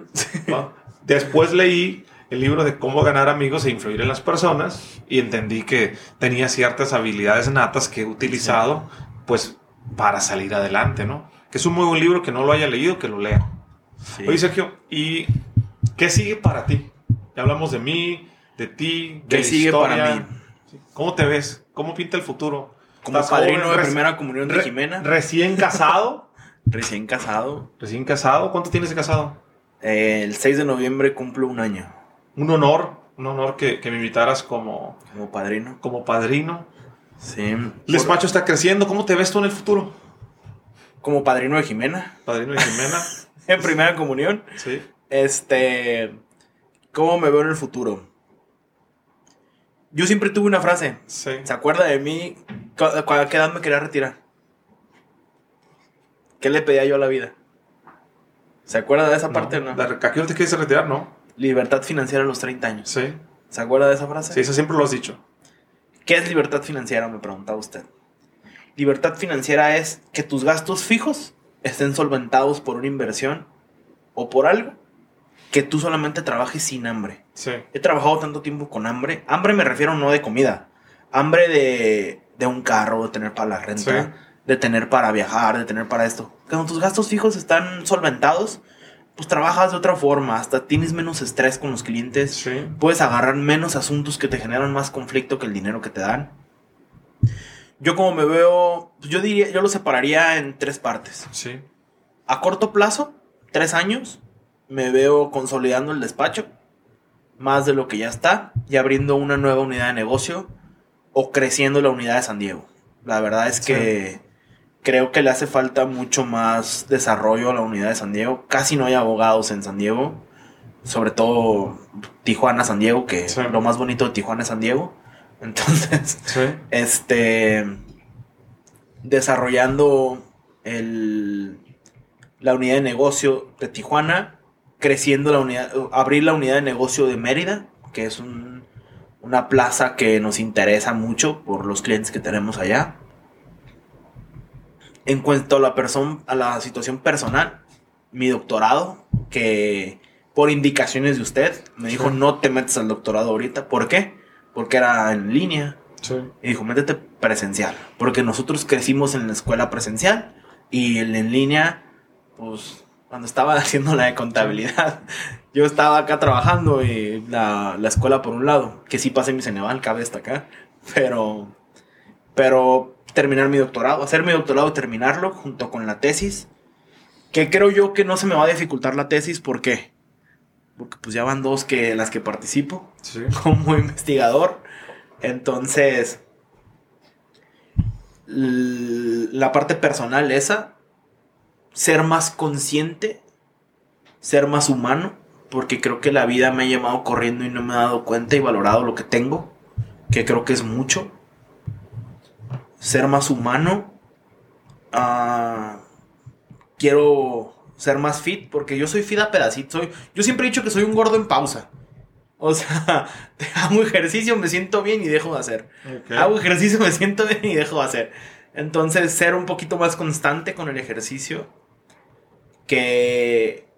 ¿No? Después leí el libro de cómo ganar amigos e influir en las personas y entendí que tenía ciertas habilidades natas que he utilizado pues para salir adelante, ¿no? Que es un muy buen libro, que no lo haya leído, que lo lea. Sí. Oye, Sergio, ¿y qué sigue para ti? Ya hablamos de mí, de ti, de la historia. ¿Qué sigue para mí? ¿Cómo te ves? ¿Cómo pinta el futuro? Como padrino joven, de primera comunión de Jimena. ¿Recién casado? Recién casado. ¿Recién casado? ¿Cuánto tienes de casado? El 6 de noviembre cumplo un año. Un honor que me invitaras como padrino. Como padrino. Sí. El despacho está creciendo. ¿Cómo te ves tú en el futuro? Como padrino de Jimena. Padrino de Jimena. En primera comunión. Sí. ¿Cómo me veo en el futuro? Yo siempre tuve una frase. Sí. ¿Se acuerda de mí? ¿A qué edad me quería retirar? ¿Qué le pedía yo a la vida? ¿Se acuerda de esa parte o no? ¿A qué hora te quieres retirar? No. Libertad financiera a los 30 años. Sí. ¿Se acuerda de esa frase? Sí, eso siempre lo has dicho. ¿Qué es libertad financiera? Me preguntaba usted. Libertad financiera es que tus gastos fijos estén solventados por una inversión o por algo que tú solamente trabajes sin hambre. Sí. He trabajado tanto tiempo con hambre. Hambre me refiero no de comida. Hambre de un carro, de tener para la renta, sí, de tener para viajar, de tener para esto. Cuando tus gastos fijos están solventados, pues trabajas de otra forma. Hasta tienes menos estrés con los clientes. Sí. Puedes agarrar menos asuntos que te generan más conflicto que el dinero que te dan. Yo como me veo, yo lo separaría en 3 partes. Sí. A corto plazo, 3 años, me veo consolidando el despacho, más de lo que ya está, y abriendo una nueva unidad de negocio o creciendo la unidad de San Diego. La verdad es que creo que le hace falta mucho más desarrollo a la unidad de San Diego. Casi no hay abogados en San Diego, sobre todo Tijuana-San Diego, que lo más bonito de Tijuana es San Diego. Entonces, desarrollando la unidad de negocio de Tijuana, creciendo abrir la unidad de negocio de Mérida, que es una plaza que nos interesa mucho por los clientes que tenemos allá. En cuanto a la situación personal, mi doctorado, que por indicaciones de usted, me dijo, no te metas al doctorado ahorita. ¿Por qué? Porque era en línea. Sí. Y dijo, métete presencial, porque nosotros crecimos en la escuela presencial y en línea, pues cuando estaba haciendo la de contabilidad, yo estaba acá trabajando y la escuela por un lado, que sí pasé mi Ceneval, cabe destacar, pero terminar mi doctorado, hacer mi doctorado, terminarlo junto con la tesis, que creo yo que no se me va a dificultar la tesis, ¿por qué? Porque pues ya van dos que las que participo, sí, como investigador. Entonces, la parte personal esa, ser más consciente, ser más humano, porque creo que la vida me ha llevado corriendo y no me he dado cuenta y valorado lo que tengo, que creo que es mucho. Ser más humano, quiero ser más fit, porque yo soy fit a pedacitos. Yo siempre he dicho que soy un gordo en pausa. O sea, hago ejercicio, me siento bien y dejo de hacer. Okay. Hago ejercicio, me siento bien y dejo de hacer. Entonces, ser un poquito más constante con el ejercicio, que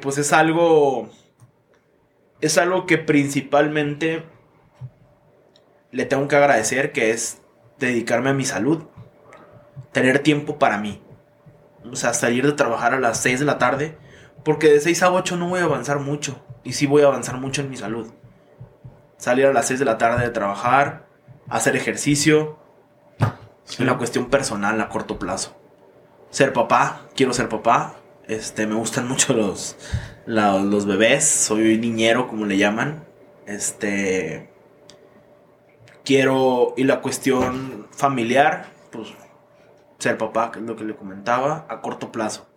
pues es algo que principalmente le tengo que agradecer, que es dedicarme a mi salud, tener tiempo para mí. O sea, salir de trabajar a las 6 de la tarde, porque de 6 a 8 no voy a avanzar mucho. Y sí voy a avanzar mucho en mi salud. Salir a las 6 de la tarde de trabajar, hacer ejercicio, sí, en la cuestión personal a corto plazo. Ser papá, quiero ser papá. Me gustan mucho los bebés. Soy niñero, como le llaman. Y la cuestión familiar, pues ser papá, que es lo que le comentaba, a corto plazo.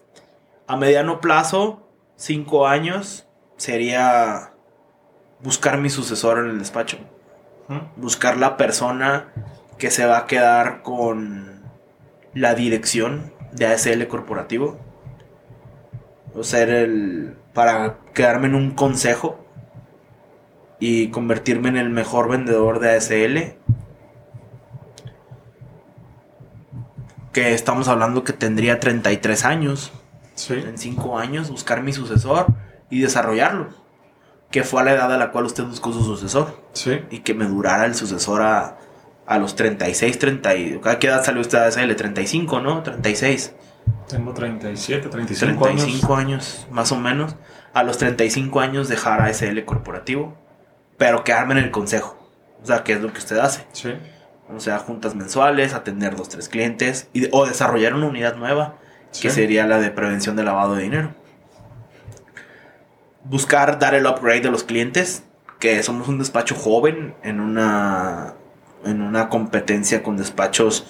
A mediano plazo, 5 años... sería buscar mi sucesor en el despacho. Buscar la persona que se va a quedar con la dirección de ASL Corporativo. O sea, para quedarme en un consejo y convertirme en el mejor vendedor de ASL. Que estamos hablando que tendría 33 años. Sí. En 5 años buscar mi sucesor y desarrollarlo, que fue a la edad a la cual usted buscó su sucesor. Sí. Y que me durara el sucesor a los 36, 30... ¿A qué edad salió usted a ASL? 35, ¿no? 36. Tengo 37, 35 años. 35 años, más o menos. A los 35 años dejar a ASL Corporativo, pero quedarme en el consejo. O sea, que es lo que usted hace. Sí. O sea, juntas mensuales, atender 2-3 clientes, o desarrollar una unidad nueva, sí, que sería la de prevención de lavado de dinero. Buscar dar el upgrade a los clientes, que somos un despacho joven en una competencia con despachos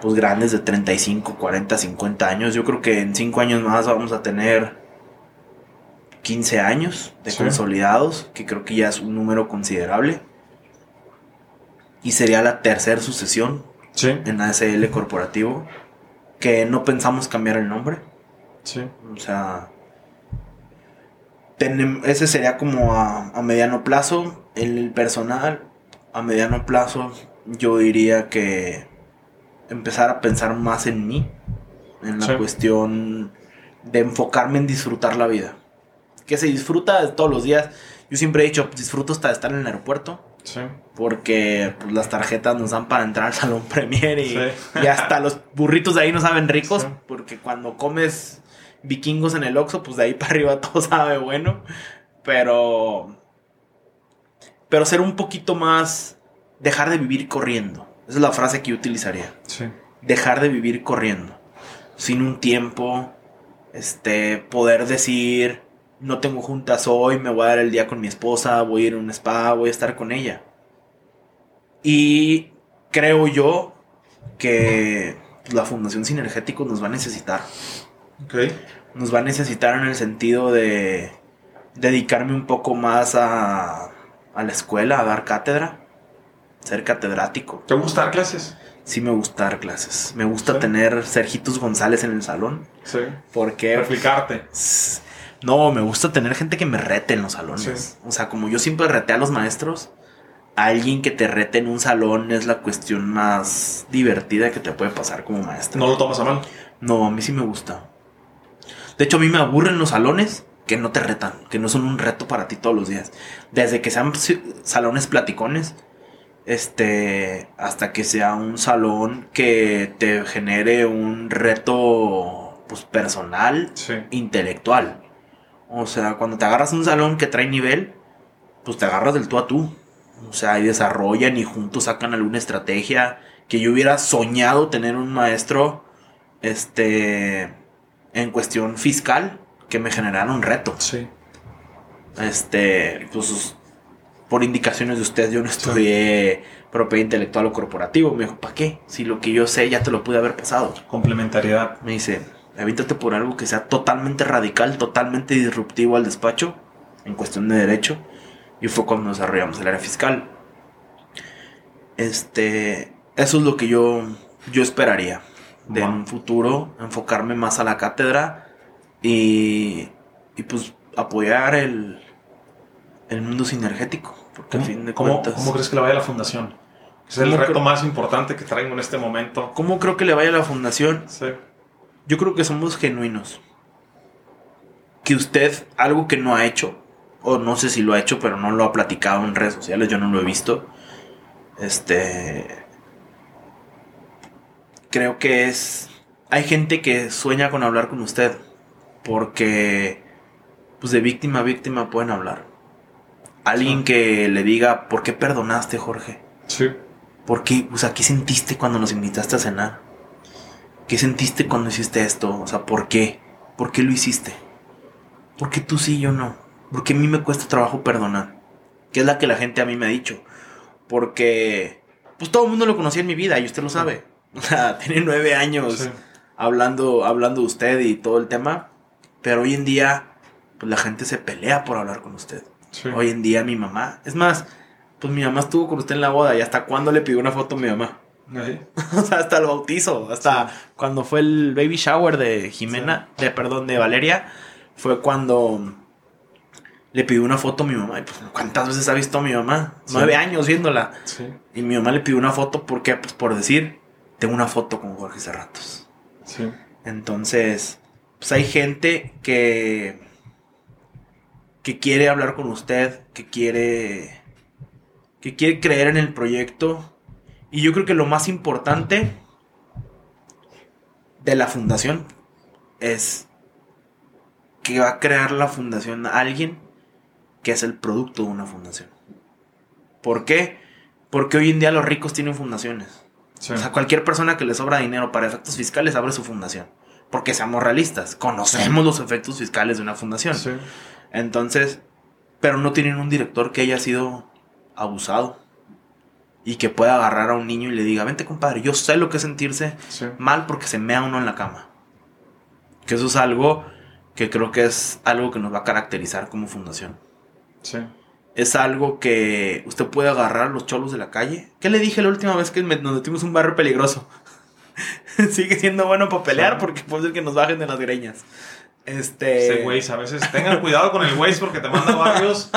pues grandes de 35, 40, 50 años. Yo creo que en 5 años más vamos a tener 15 años de, sí, consolidados, que creo que ya es un número considerable. Y sería la tercera sucesión, sí, en ASL Corporativo, que no pensamos cambiar el nombre. Sí. O sea... ese sería como a mediano plazo. El personal, a mediano plazo, yo diría que empezar a pensar más en mí, en la, sí, cuestión de enfocarme en disfrutar la vida, que se disfruta de todos los días. Yo siempre he dicho, disfruto hasta de estar en el aeropuerto, sí, porque pues las tarjetas nos dan para entrar al Salón Premier y, sí, y hasta los burritos de ahí no saben ricos, sí, porque cuando comes vikingos en el Oxxo, pues de ahí para arriba todo sabe bueno. Pero ser un poquito más, dejar de vivir corriendo. Esa es la frase que yo utilizaría. Sí. Dejar de vivir corriendo, sin un tiempo, poder decir, no tengo juntas hoy, me voy a dar el día con mi esposa, voy a ir a un spa, voy a estar con ella. Y creo yo que la Fundación Sinergéticos nos va a necesitar. Okay. Nos va a necesitar en el sentido de dedicarme un poco más a la escuela, a dar cátedra, ser catedrático. ¿Te gusta dar clases? Sí, me gusta dar clases. Me gusta, sí, tener Sergitos González en el salón. Sí. Porque... replicarte. No, me gusta tener gente que me rete en los salones. Sí. O sea, como yo siempre reté a los maestros, alguien que te rete en un salón es la cuestión más divertida que te puede pasar como maestro. ¿No lo tomas a mal? No, a mí sí me gusta. De hecho, a mí me aburren los salones que no te retan, que no son un reto para ti todos los días. Desde que sean salones platicones, hasta que sea un salón que te genere un reto, pues, personal, sí, intelectual. O sea, cuando te agarras un salón que trae nivel, pues te agarras del tú a tú. O sea, y desarrollan y juntos sacan alguna estrategia. Que yo hubiera soñado tener un maestro, en cuestión fiscal, que me generara un reto. Sí. Pues, por indicaciones de ustedes, yo no estudié propiedad intelectual o corporativo. Me dijo, ¿para qué? Si lo que yo sé ya te lo pude haber pasado. Complementariedad. Me dice, avítate por algo que sea totalmente radical, totalmente disruptivo al despacho, en cuestión de derecho. Y fue cuando desarrollamos el área fiscal. Eso es lo que yo esperaría de en un futuro, enfocarme más a la cátedra y pues apoyar el mundo sinergético, porque al fin de cuentas... ¿Cómo crees que le vaya a la fundación? Es el reto más importante que traigo en este momento. ¿Cómo creo que le vaya a la fundación? Sí. Yo creo que somos genuinos. Que usted, algo que no ha hecho, o no sé si lo ha hecho, pero no lo ha platicado en redes sociales, yo no lo he visto, creo que es... Hay gente que sueña con hablar con usted. Porque... pues de víctima a víctima pueden hablar. Alguien que le diga... ¿Por qué perdonaste, Jorge? Sí. ¿Por qué? O sea, ¿qué sentiste cuando nos invitaste a cenar? ¿Qué sentiste cuando hiciste esto? O sea, ¿por qué? ¿Por qué lo hiciste? ¿Por qué tú sí y yo no? ¿Por qué a mí me cuesta trabajo perdonar? Que es la que la gente a mí me ha dicho. Porque... pues todo el mundo lo conocía en mi vida y usted lo sabe. O sea, tiene 9 años, sí, hablando de usted y todo el tema. Pero hoy en día, pues la gente se pelea por hablar con usted. Sí. Hoy en día mi mamá... Es más, pues mi mamá estuvo con usted en la boda. ¿Y hasta cuándo le pidió una foto a mi mamá? ¿Sí? O sea, hasta el bautizo. Hasta sí, cuando fue el baby shower de Jimena... Sí. De Valeria. Fue cuando le pidió una foto a mi mamá. Y pues, ¿cuántas veces ha visto a mi mamá? Sí. 9 años viéndola. Sí. Y mi mamá le pidió una foto porque, pues por decir... Tengo una foto con Jorge Serratos. Sí. Entonces, pues hay gente que quiere hablar con usted, que quiere creer en el proyecto. Y yo creo que lo más importante de la fundación es que va a crear la fundación alguien que es el producto de una fundación. ¿Por qué? Porque hoy en día los ricos tienen fundaciones. Sí. O sea, cualquier persona que le sobra dinero para efectos fiscales abre su fundación. Porque seamos realistas, conocemos los efectos fiscales de una fundación. Sí. Entonces, pero no tienen un director que haya sido abusado y que pueda agarrar a un niño y le diga, vente compadre, yo sé lo que es sentirse mal porque se mea uno en la cama. Que eso es algo que creo que es algo que nos va a caracterizar como fundación. Sí. Es algo que usted puede agarrar a los cholos de la calle. ¿Qué le dije la última vez que nos metimos un barrio peligroso? Sigue siendo bueno para pelear, claro, porque puede ser que nos bajen de las greñas. Sí, güeyes, a veces tengan cuidado con el güeyes porque te manda barrios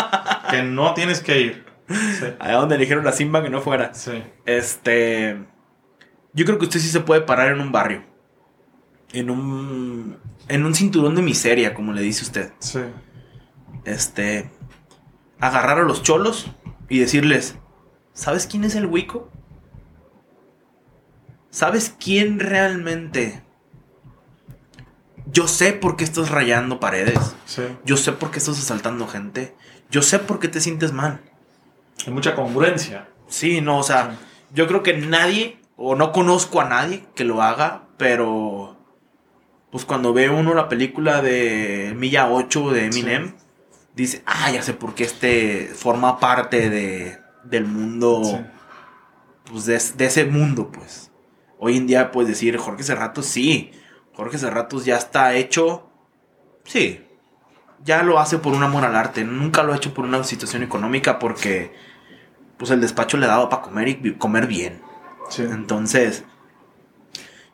que no tienes que ir. Sí. Allá donde le dijeron a Simba que no fuera. Sí. Yo creo que usted sí se puede parar en un barrio. En un cinturón de miseria, como le dice usted. Sí. Agarrar a los cholos y decirles, ¿sabes quién es el Wico? ¿Sabes quién realmente? Yo sé por qué estás rayando paredes. Sí. Yo sé por qué estás asaltando gente. Yo sé por qué te sientes mal. Hay mucha congruencia. Sí, no, o sea, yo creo que nadie, o no conozco a nadie que lo haga, pero pues cuando ve uno la película de Milla 8 de Eminem... Sí. Dice, ya sé por qué forma parte del mundo, sí, pues de ese mundo, pues. Hoy en día puedes decir, Jorge Serratos, sí. Jorge Serratos ya está hecho, sí. Ya lo hace por un amor al arte. Nunca lo ha hecho por una situación económica porque, pues, el despacho le daba para comer y comer bien. Sí. Entonces,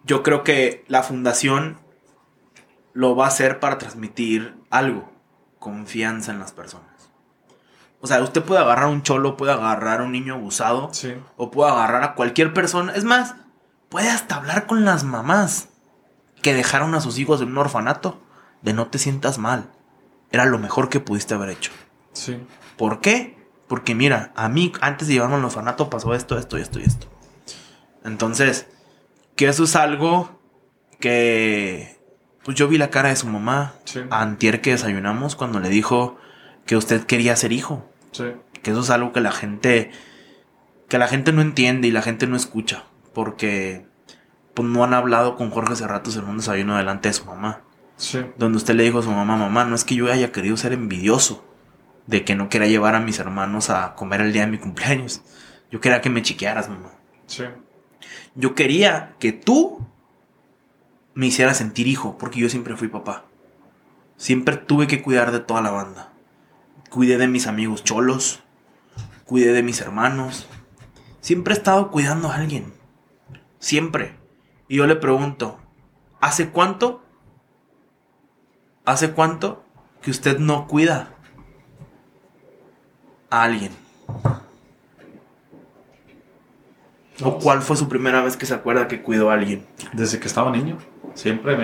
yo creo que la fundación lo va a hacer para transmitir algo. Confianza en las personas. O sea, usted puede agarrar a un cholo, puede agarrar a un niño abusado, sí, o puede agarrar a cualquier persona. Es más, puede hasta hablar con las mamás que dejaron a sus hijos en un orfanato. De no te sientas mal, era lo mejor que pudiste haber hecho. Sí. ¿Por qué? Porque mira, a mí antes de llevarme al orfanato pasó esto. Entonces, que eso es algo que... Pues yo vi la cara de su mamá, sí, antier que desayunamos, cuando le dijo que usted quería ser hijo. Sí. Que eso es algo que la gente no entiende y la gente no escucha. Porque pues, no han hablado con Jorge Serratos en un desayuno delante de su mamá. Sí. Donde usted le dijo a su mamá, mamá, no es que yo haya querido ser envidioso de que no quería llevar a mis hermanos a comer el día de mi cumpleaños. Yo quería que me chiquearas, mamá. Sí. Yo quería que tú me hiciera sentir hijo, porque yo siempre fui papá. Siempre tuve que cuidar de toda la banda. Cuidé de mis amigos cholos, cuidé de mis hermanos. Siempre he estado cuidando a alguien. Siempre. Y yo le pregunto, ¿hace cuánto que usted no cuida a alguien? ¿O cuál fue su primera vez que se acuerda que cuidó a alguien? Desde que estaba niño. Siempre he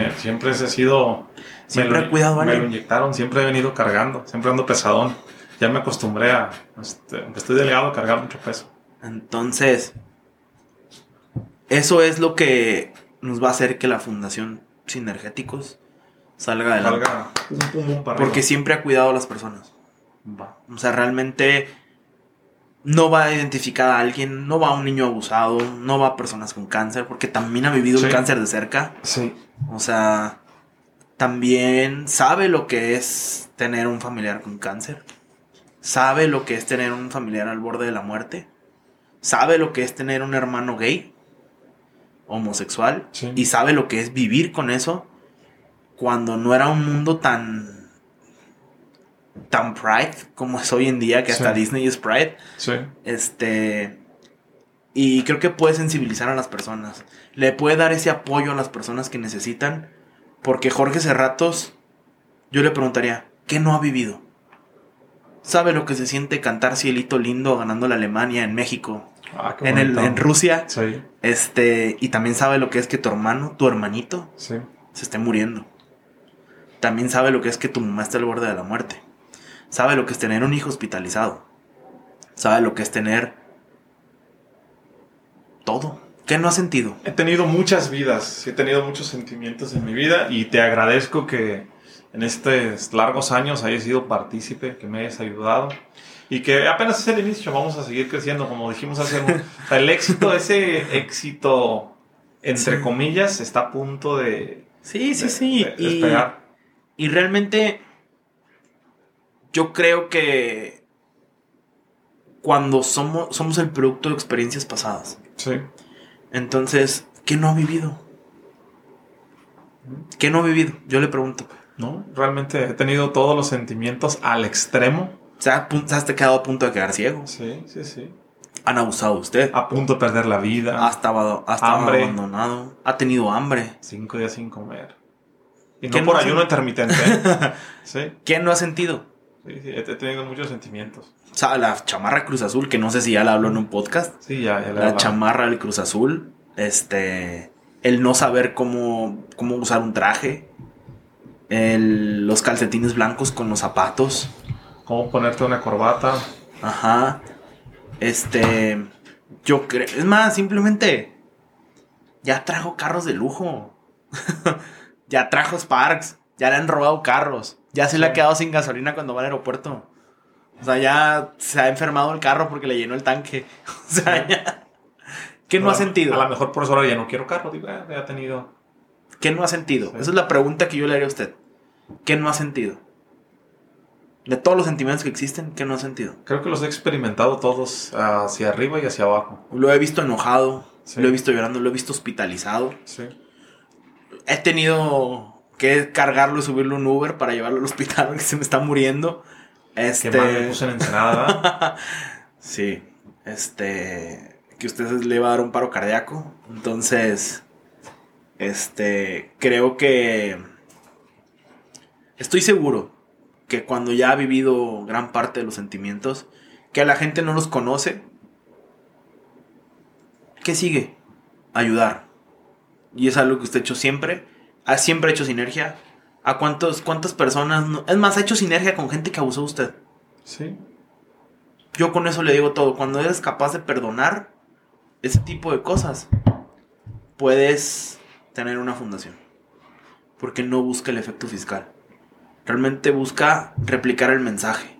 cuidado a alguien. Me lo inyectaron, siempre he venido cargando, siempre ando pesadón. Ya me acostumbré a, aunque estoy delgado, a cargar mucho peso. Entonces, eso es lo que nos va a hacer que la Fundación Sinergéticos salga adelante. Porque siempre ha cuidado a las personas. O sea, realmente... No va a identificar a alguien, no va a un niño abusado, no va a personas con cáncer, porque también ha vivido el cáncer de cerca. Sí. O sea, también sabe lo que es tener un familiar con cáncer. Sabe lo que es tener un familiar al borde de la muerte. Sabe lo que es tener un hermano gay, homosexual. Sí. Y sabe lo que es vivir con eso cuando no era un mundo tan pride como es hoy en día, que hasta Disney es pride. Sí. Y creo que puede sensibilizar a las personas. Le puede dar ese apoyo a las personas que necesitan. Porque Jorge Serratos, yo le preguntaría, ¿qué no ha vivido? ¿Sabe lo que se siente cantar Cielito Lindo ganando la Alemania en México? Ah, qué bonito. En Rusia. Sí. Y también sabe lo que es que tu hermanito se esté muriendo. También sabe lo que es que tu mamá esté al borde de la muerte. Sabe lo que es tener un hijo hospitalizado. Sabe lo que es tener todo. ¿Qué no has sentido? He tenido muchas vidas. He tenido muchos sentimientos en mi vida. Y te agradezco que en estos largos años hayas sido partícipe, que me hayas ayudado. Y que apenas es el inicio. Vamos a seguir creciendo, como dijimos hace un... O sea, el éxito, ese éxito, entre comillas, está a punto de... De despegar. Y realmente... Yo creo que cuando somos el producto de experiencias pasadas. Sí. Entonces, ¿qué no ha vivido? ¿Qué no ha vivido? Yo le pregunto. No, realmente he tenido todos los sentimientos al extremo. O sea, te has quedado a punto de quedar ciego. Sí. Han abusado de usted. A punto de perder la vida. Ha estado abandonado. Ha tenido hambre. 5 días sin comer. Y no por ayuno intermitente. Sí. ¿Qué no ha sentido? Sí, he tenido muchos sentimientos. O sea, la chamarra Cruz Azul, que no sé si ya la habló en un podcast. Sí, ya la chamarra del Cruz Azul. El no saber cómo usar un traje. Los calcetines blancos con los zapatos. Cómo ponerte una corbata. Ajá. Yo creo... Es más, simplemente... Ya trajo carros de lujo. Ya trajo Sparks. Ya le han robado carros. Ya se le ha quedado sin gasolina cuando va al aeropuerto. O sea, ya se ha enfermado el carro porque le llenó el tanque. O sea, ya... ¿Qué no ha sentido? A lo mejor por eso ahora ya no quiero carro. Digo, ya tenido... ¿Qué no ha sentido? Sí. Esa es la pregunta que yo le haría a usted. ¿Qué no ha sentido? De todos los sentimientos que existen, ¿qué no ha sentido? Creo que los he experimentado todos hacia arriba y hacia abajo. Lo he visto enojado. Sí. Lo he visto llorando. Lo he visto hospitalizado. Sí. He tenido... que cargarlo y subirlo a un Uber para llevarlo al hospital porque se me está muriendo. Que más me puse en ensenada. Sí. Que usted le va a dar un paro cardíaco. Entonces, creo que... Estoy seguro que cuando ya ha vivido gran parte de los sentimientos, que la gente no los conoce, ¿qué sigue? Ayudar. Y es algo que usted ha hecho siempre. Siempre ha hecho sinergia. ¿A cuántas personas? No? Es más, ha hecho sinergia con gente que abusó de usted. Sí. Yo con eso le digo todo. Cuando eres capaz de perdonar ese tipo de cosas, puedes tener una fundación. Porque no busca el efecto fiscal. Realmente busca replicar el mensaje.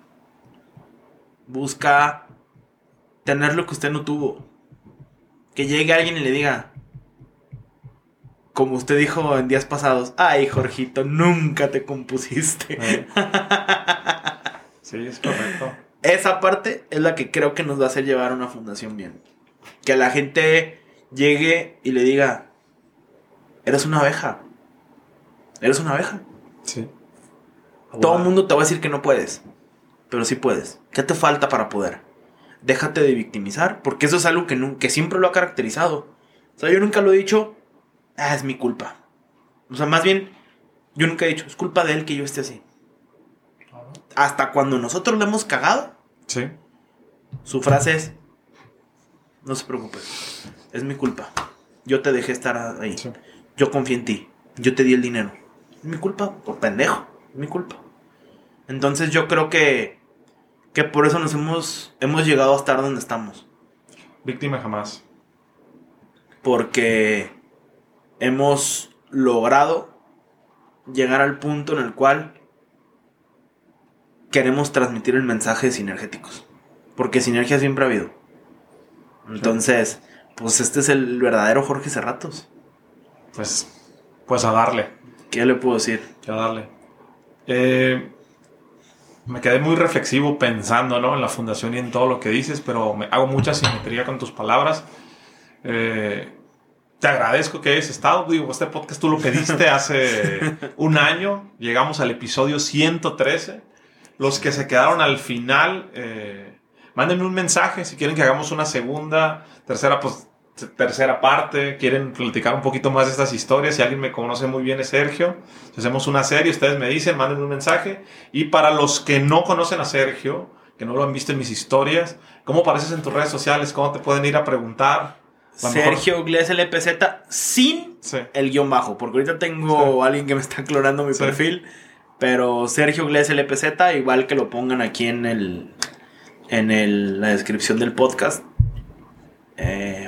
Busca tener lo que usted no tuvo. Que llegue alguien y le diga, como usted dijo en días pasados, ay, Jorgito, nunca te compusiste. Sí, es correcto. Esa parte es la que creo que nos va a hacer llevar una fundación bien. Que la gente llegue y le diga, eres una abeja. Eres una abeja. Sí. Todo el mundo te va a decir que no puedes, pero sí puedes. ¿Qué te falta para poder? Déjate de victimizar, porque eso es algo que siempre lo ha caracterizado. O sea, yo nunca lo he dicho, es mi culpa. O sea, más bien, yo nunca he dicho, es culpa de él que yo esté así. Hasta cuando nosotros lo hemos cagado, sí, su frase es, no se preocupe, es mi culpa. Yo te dejé estar ahí. Sí. Yo confié en ti. Yo te di el dinero. Es mi culpa, por pendejo. Es mi culpa. Entonces yo creo que por eso nos hemos llegado a estar donde estamos. Víctima jamás. Porque hemos logrado llegar al punto en el cual queremos transmitir el mensaje de sinergéticos. Porque sinergia siempre ha habido. Entonces, pues este es el verdadero Jorge Serratos. Pues a darle. ¿Qué le puedo decir? A darle. Me quedé muy reflexivo pensando, ¿no?, en la fundación y en todo lo que dices, pero me hago mucha simetría con tus palabras. Te agradezco que hayas estado. Digo, este podcast tú lo pediste hace un año. Llegamos al episodio 113. Los que se quedaron al final, mándenme un mensaje. Si quieren que hagamos una segunda, tercera parte, quieren platicar un poquito más de estas historias, si alguien me conoce muy bien es Sergio, si hacemos una serie, ustedes me dicen, mándenme un mensaje. Y para los que no conocen a Sergio, que no lo han visto en mis historias, ¿cómo apareces en tus redes sociales? ¿Cómo te pueden ir a preguntar? A Sergio Iglesias LPZ sin el guión bajo, porque ahorita tengo alguien que me está clonando mi perfil, pero Sergio Iglesias LPZ, igual que lo pongan aquí en la descripción del podcast.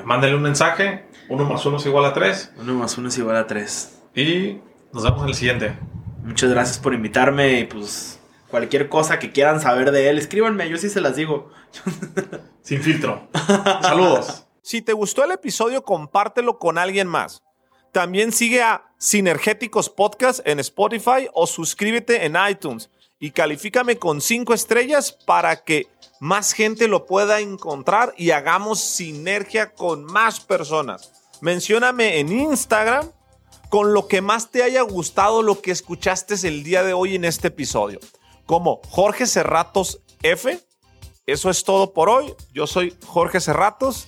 Mándale un mensaje. 1 + 1 = 3 1 + 1 = 3 Y nos vemos en el siguiente. Muchas gracias por invitarme. Y pues cualquier cosa que quieran saber de él, escríbanme, yo sí se las digo. Sin filtro. Saludos. Si te gustó el episodio, compártelo con alguien más. También sigue a Sinergéticos Podcast en Spotify o suscríbete en iTunes y califícame con 5 estrellas para que más gente lo pueda encontrar y hagamos sinergia con más personas. Mencióname en Instagram con lo que más te haya gustado lo que escuchaste el día de hoy en este episodio. Como Jorge Serratos F. Eso es todo por hoy. Yo soy Jorge Serratos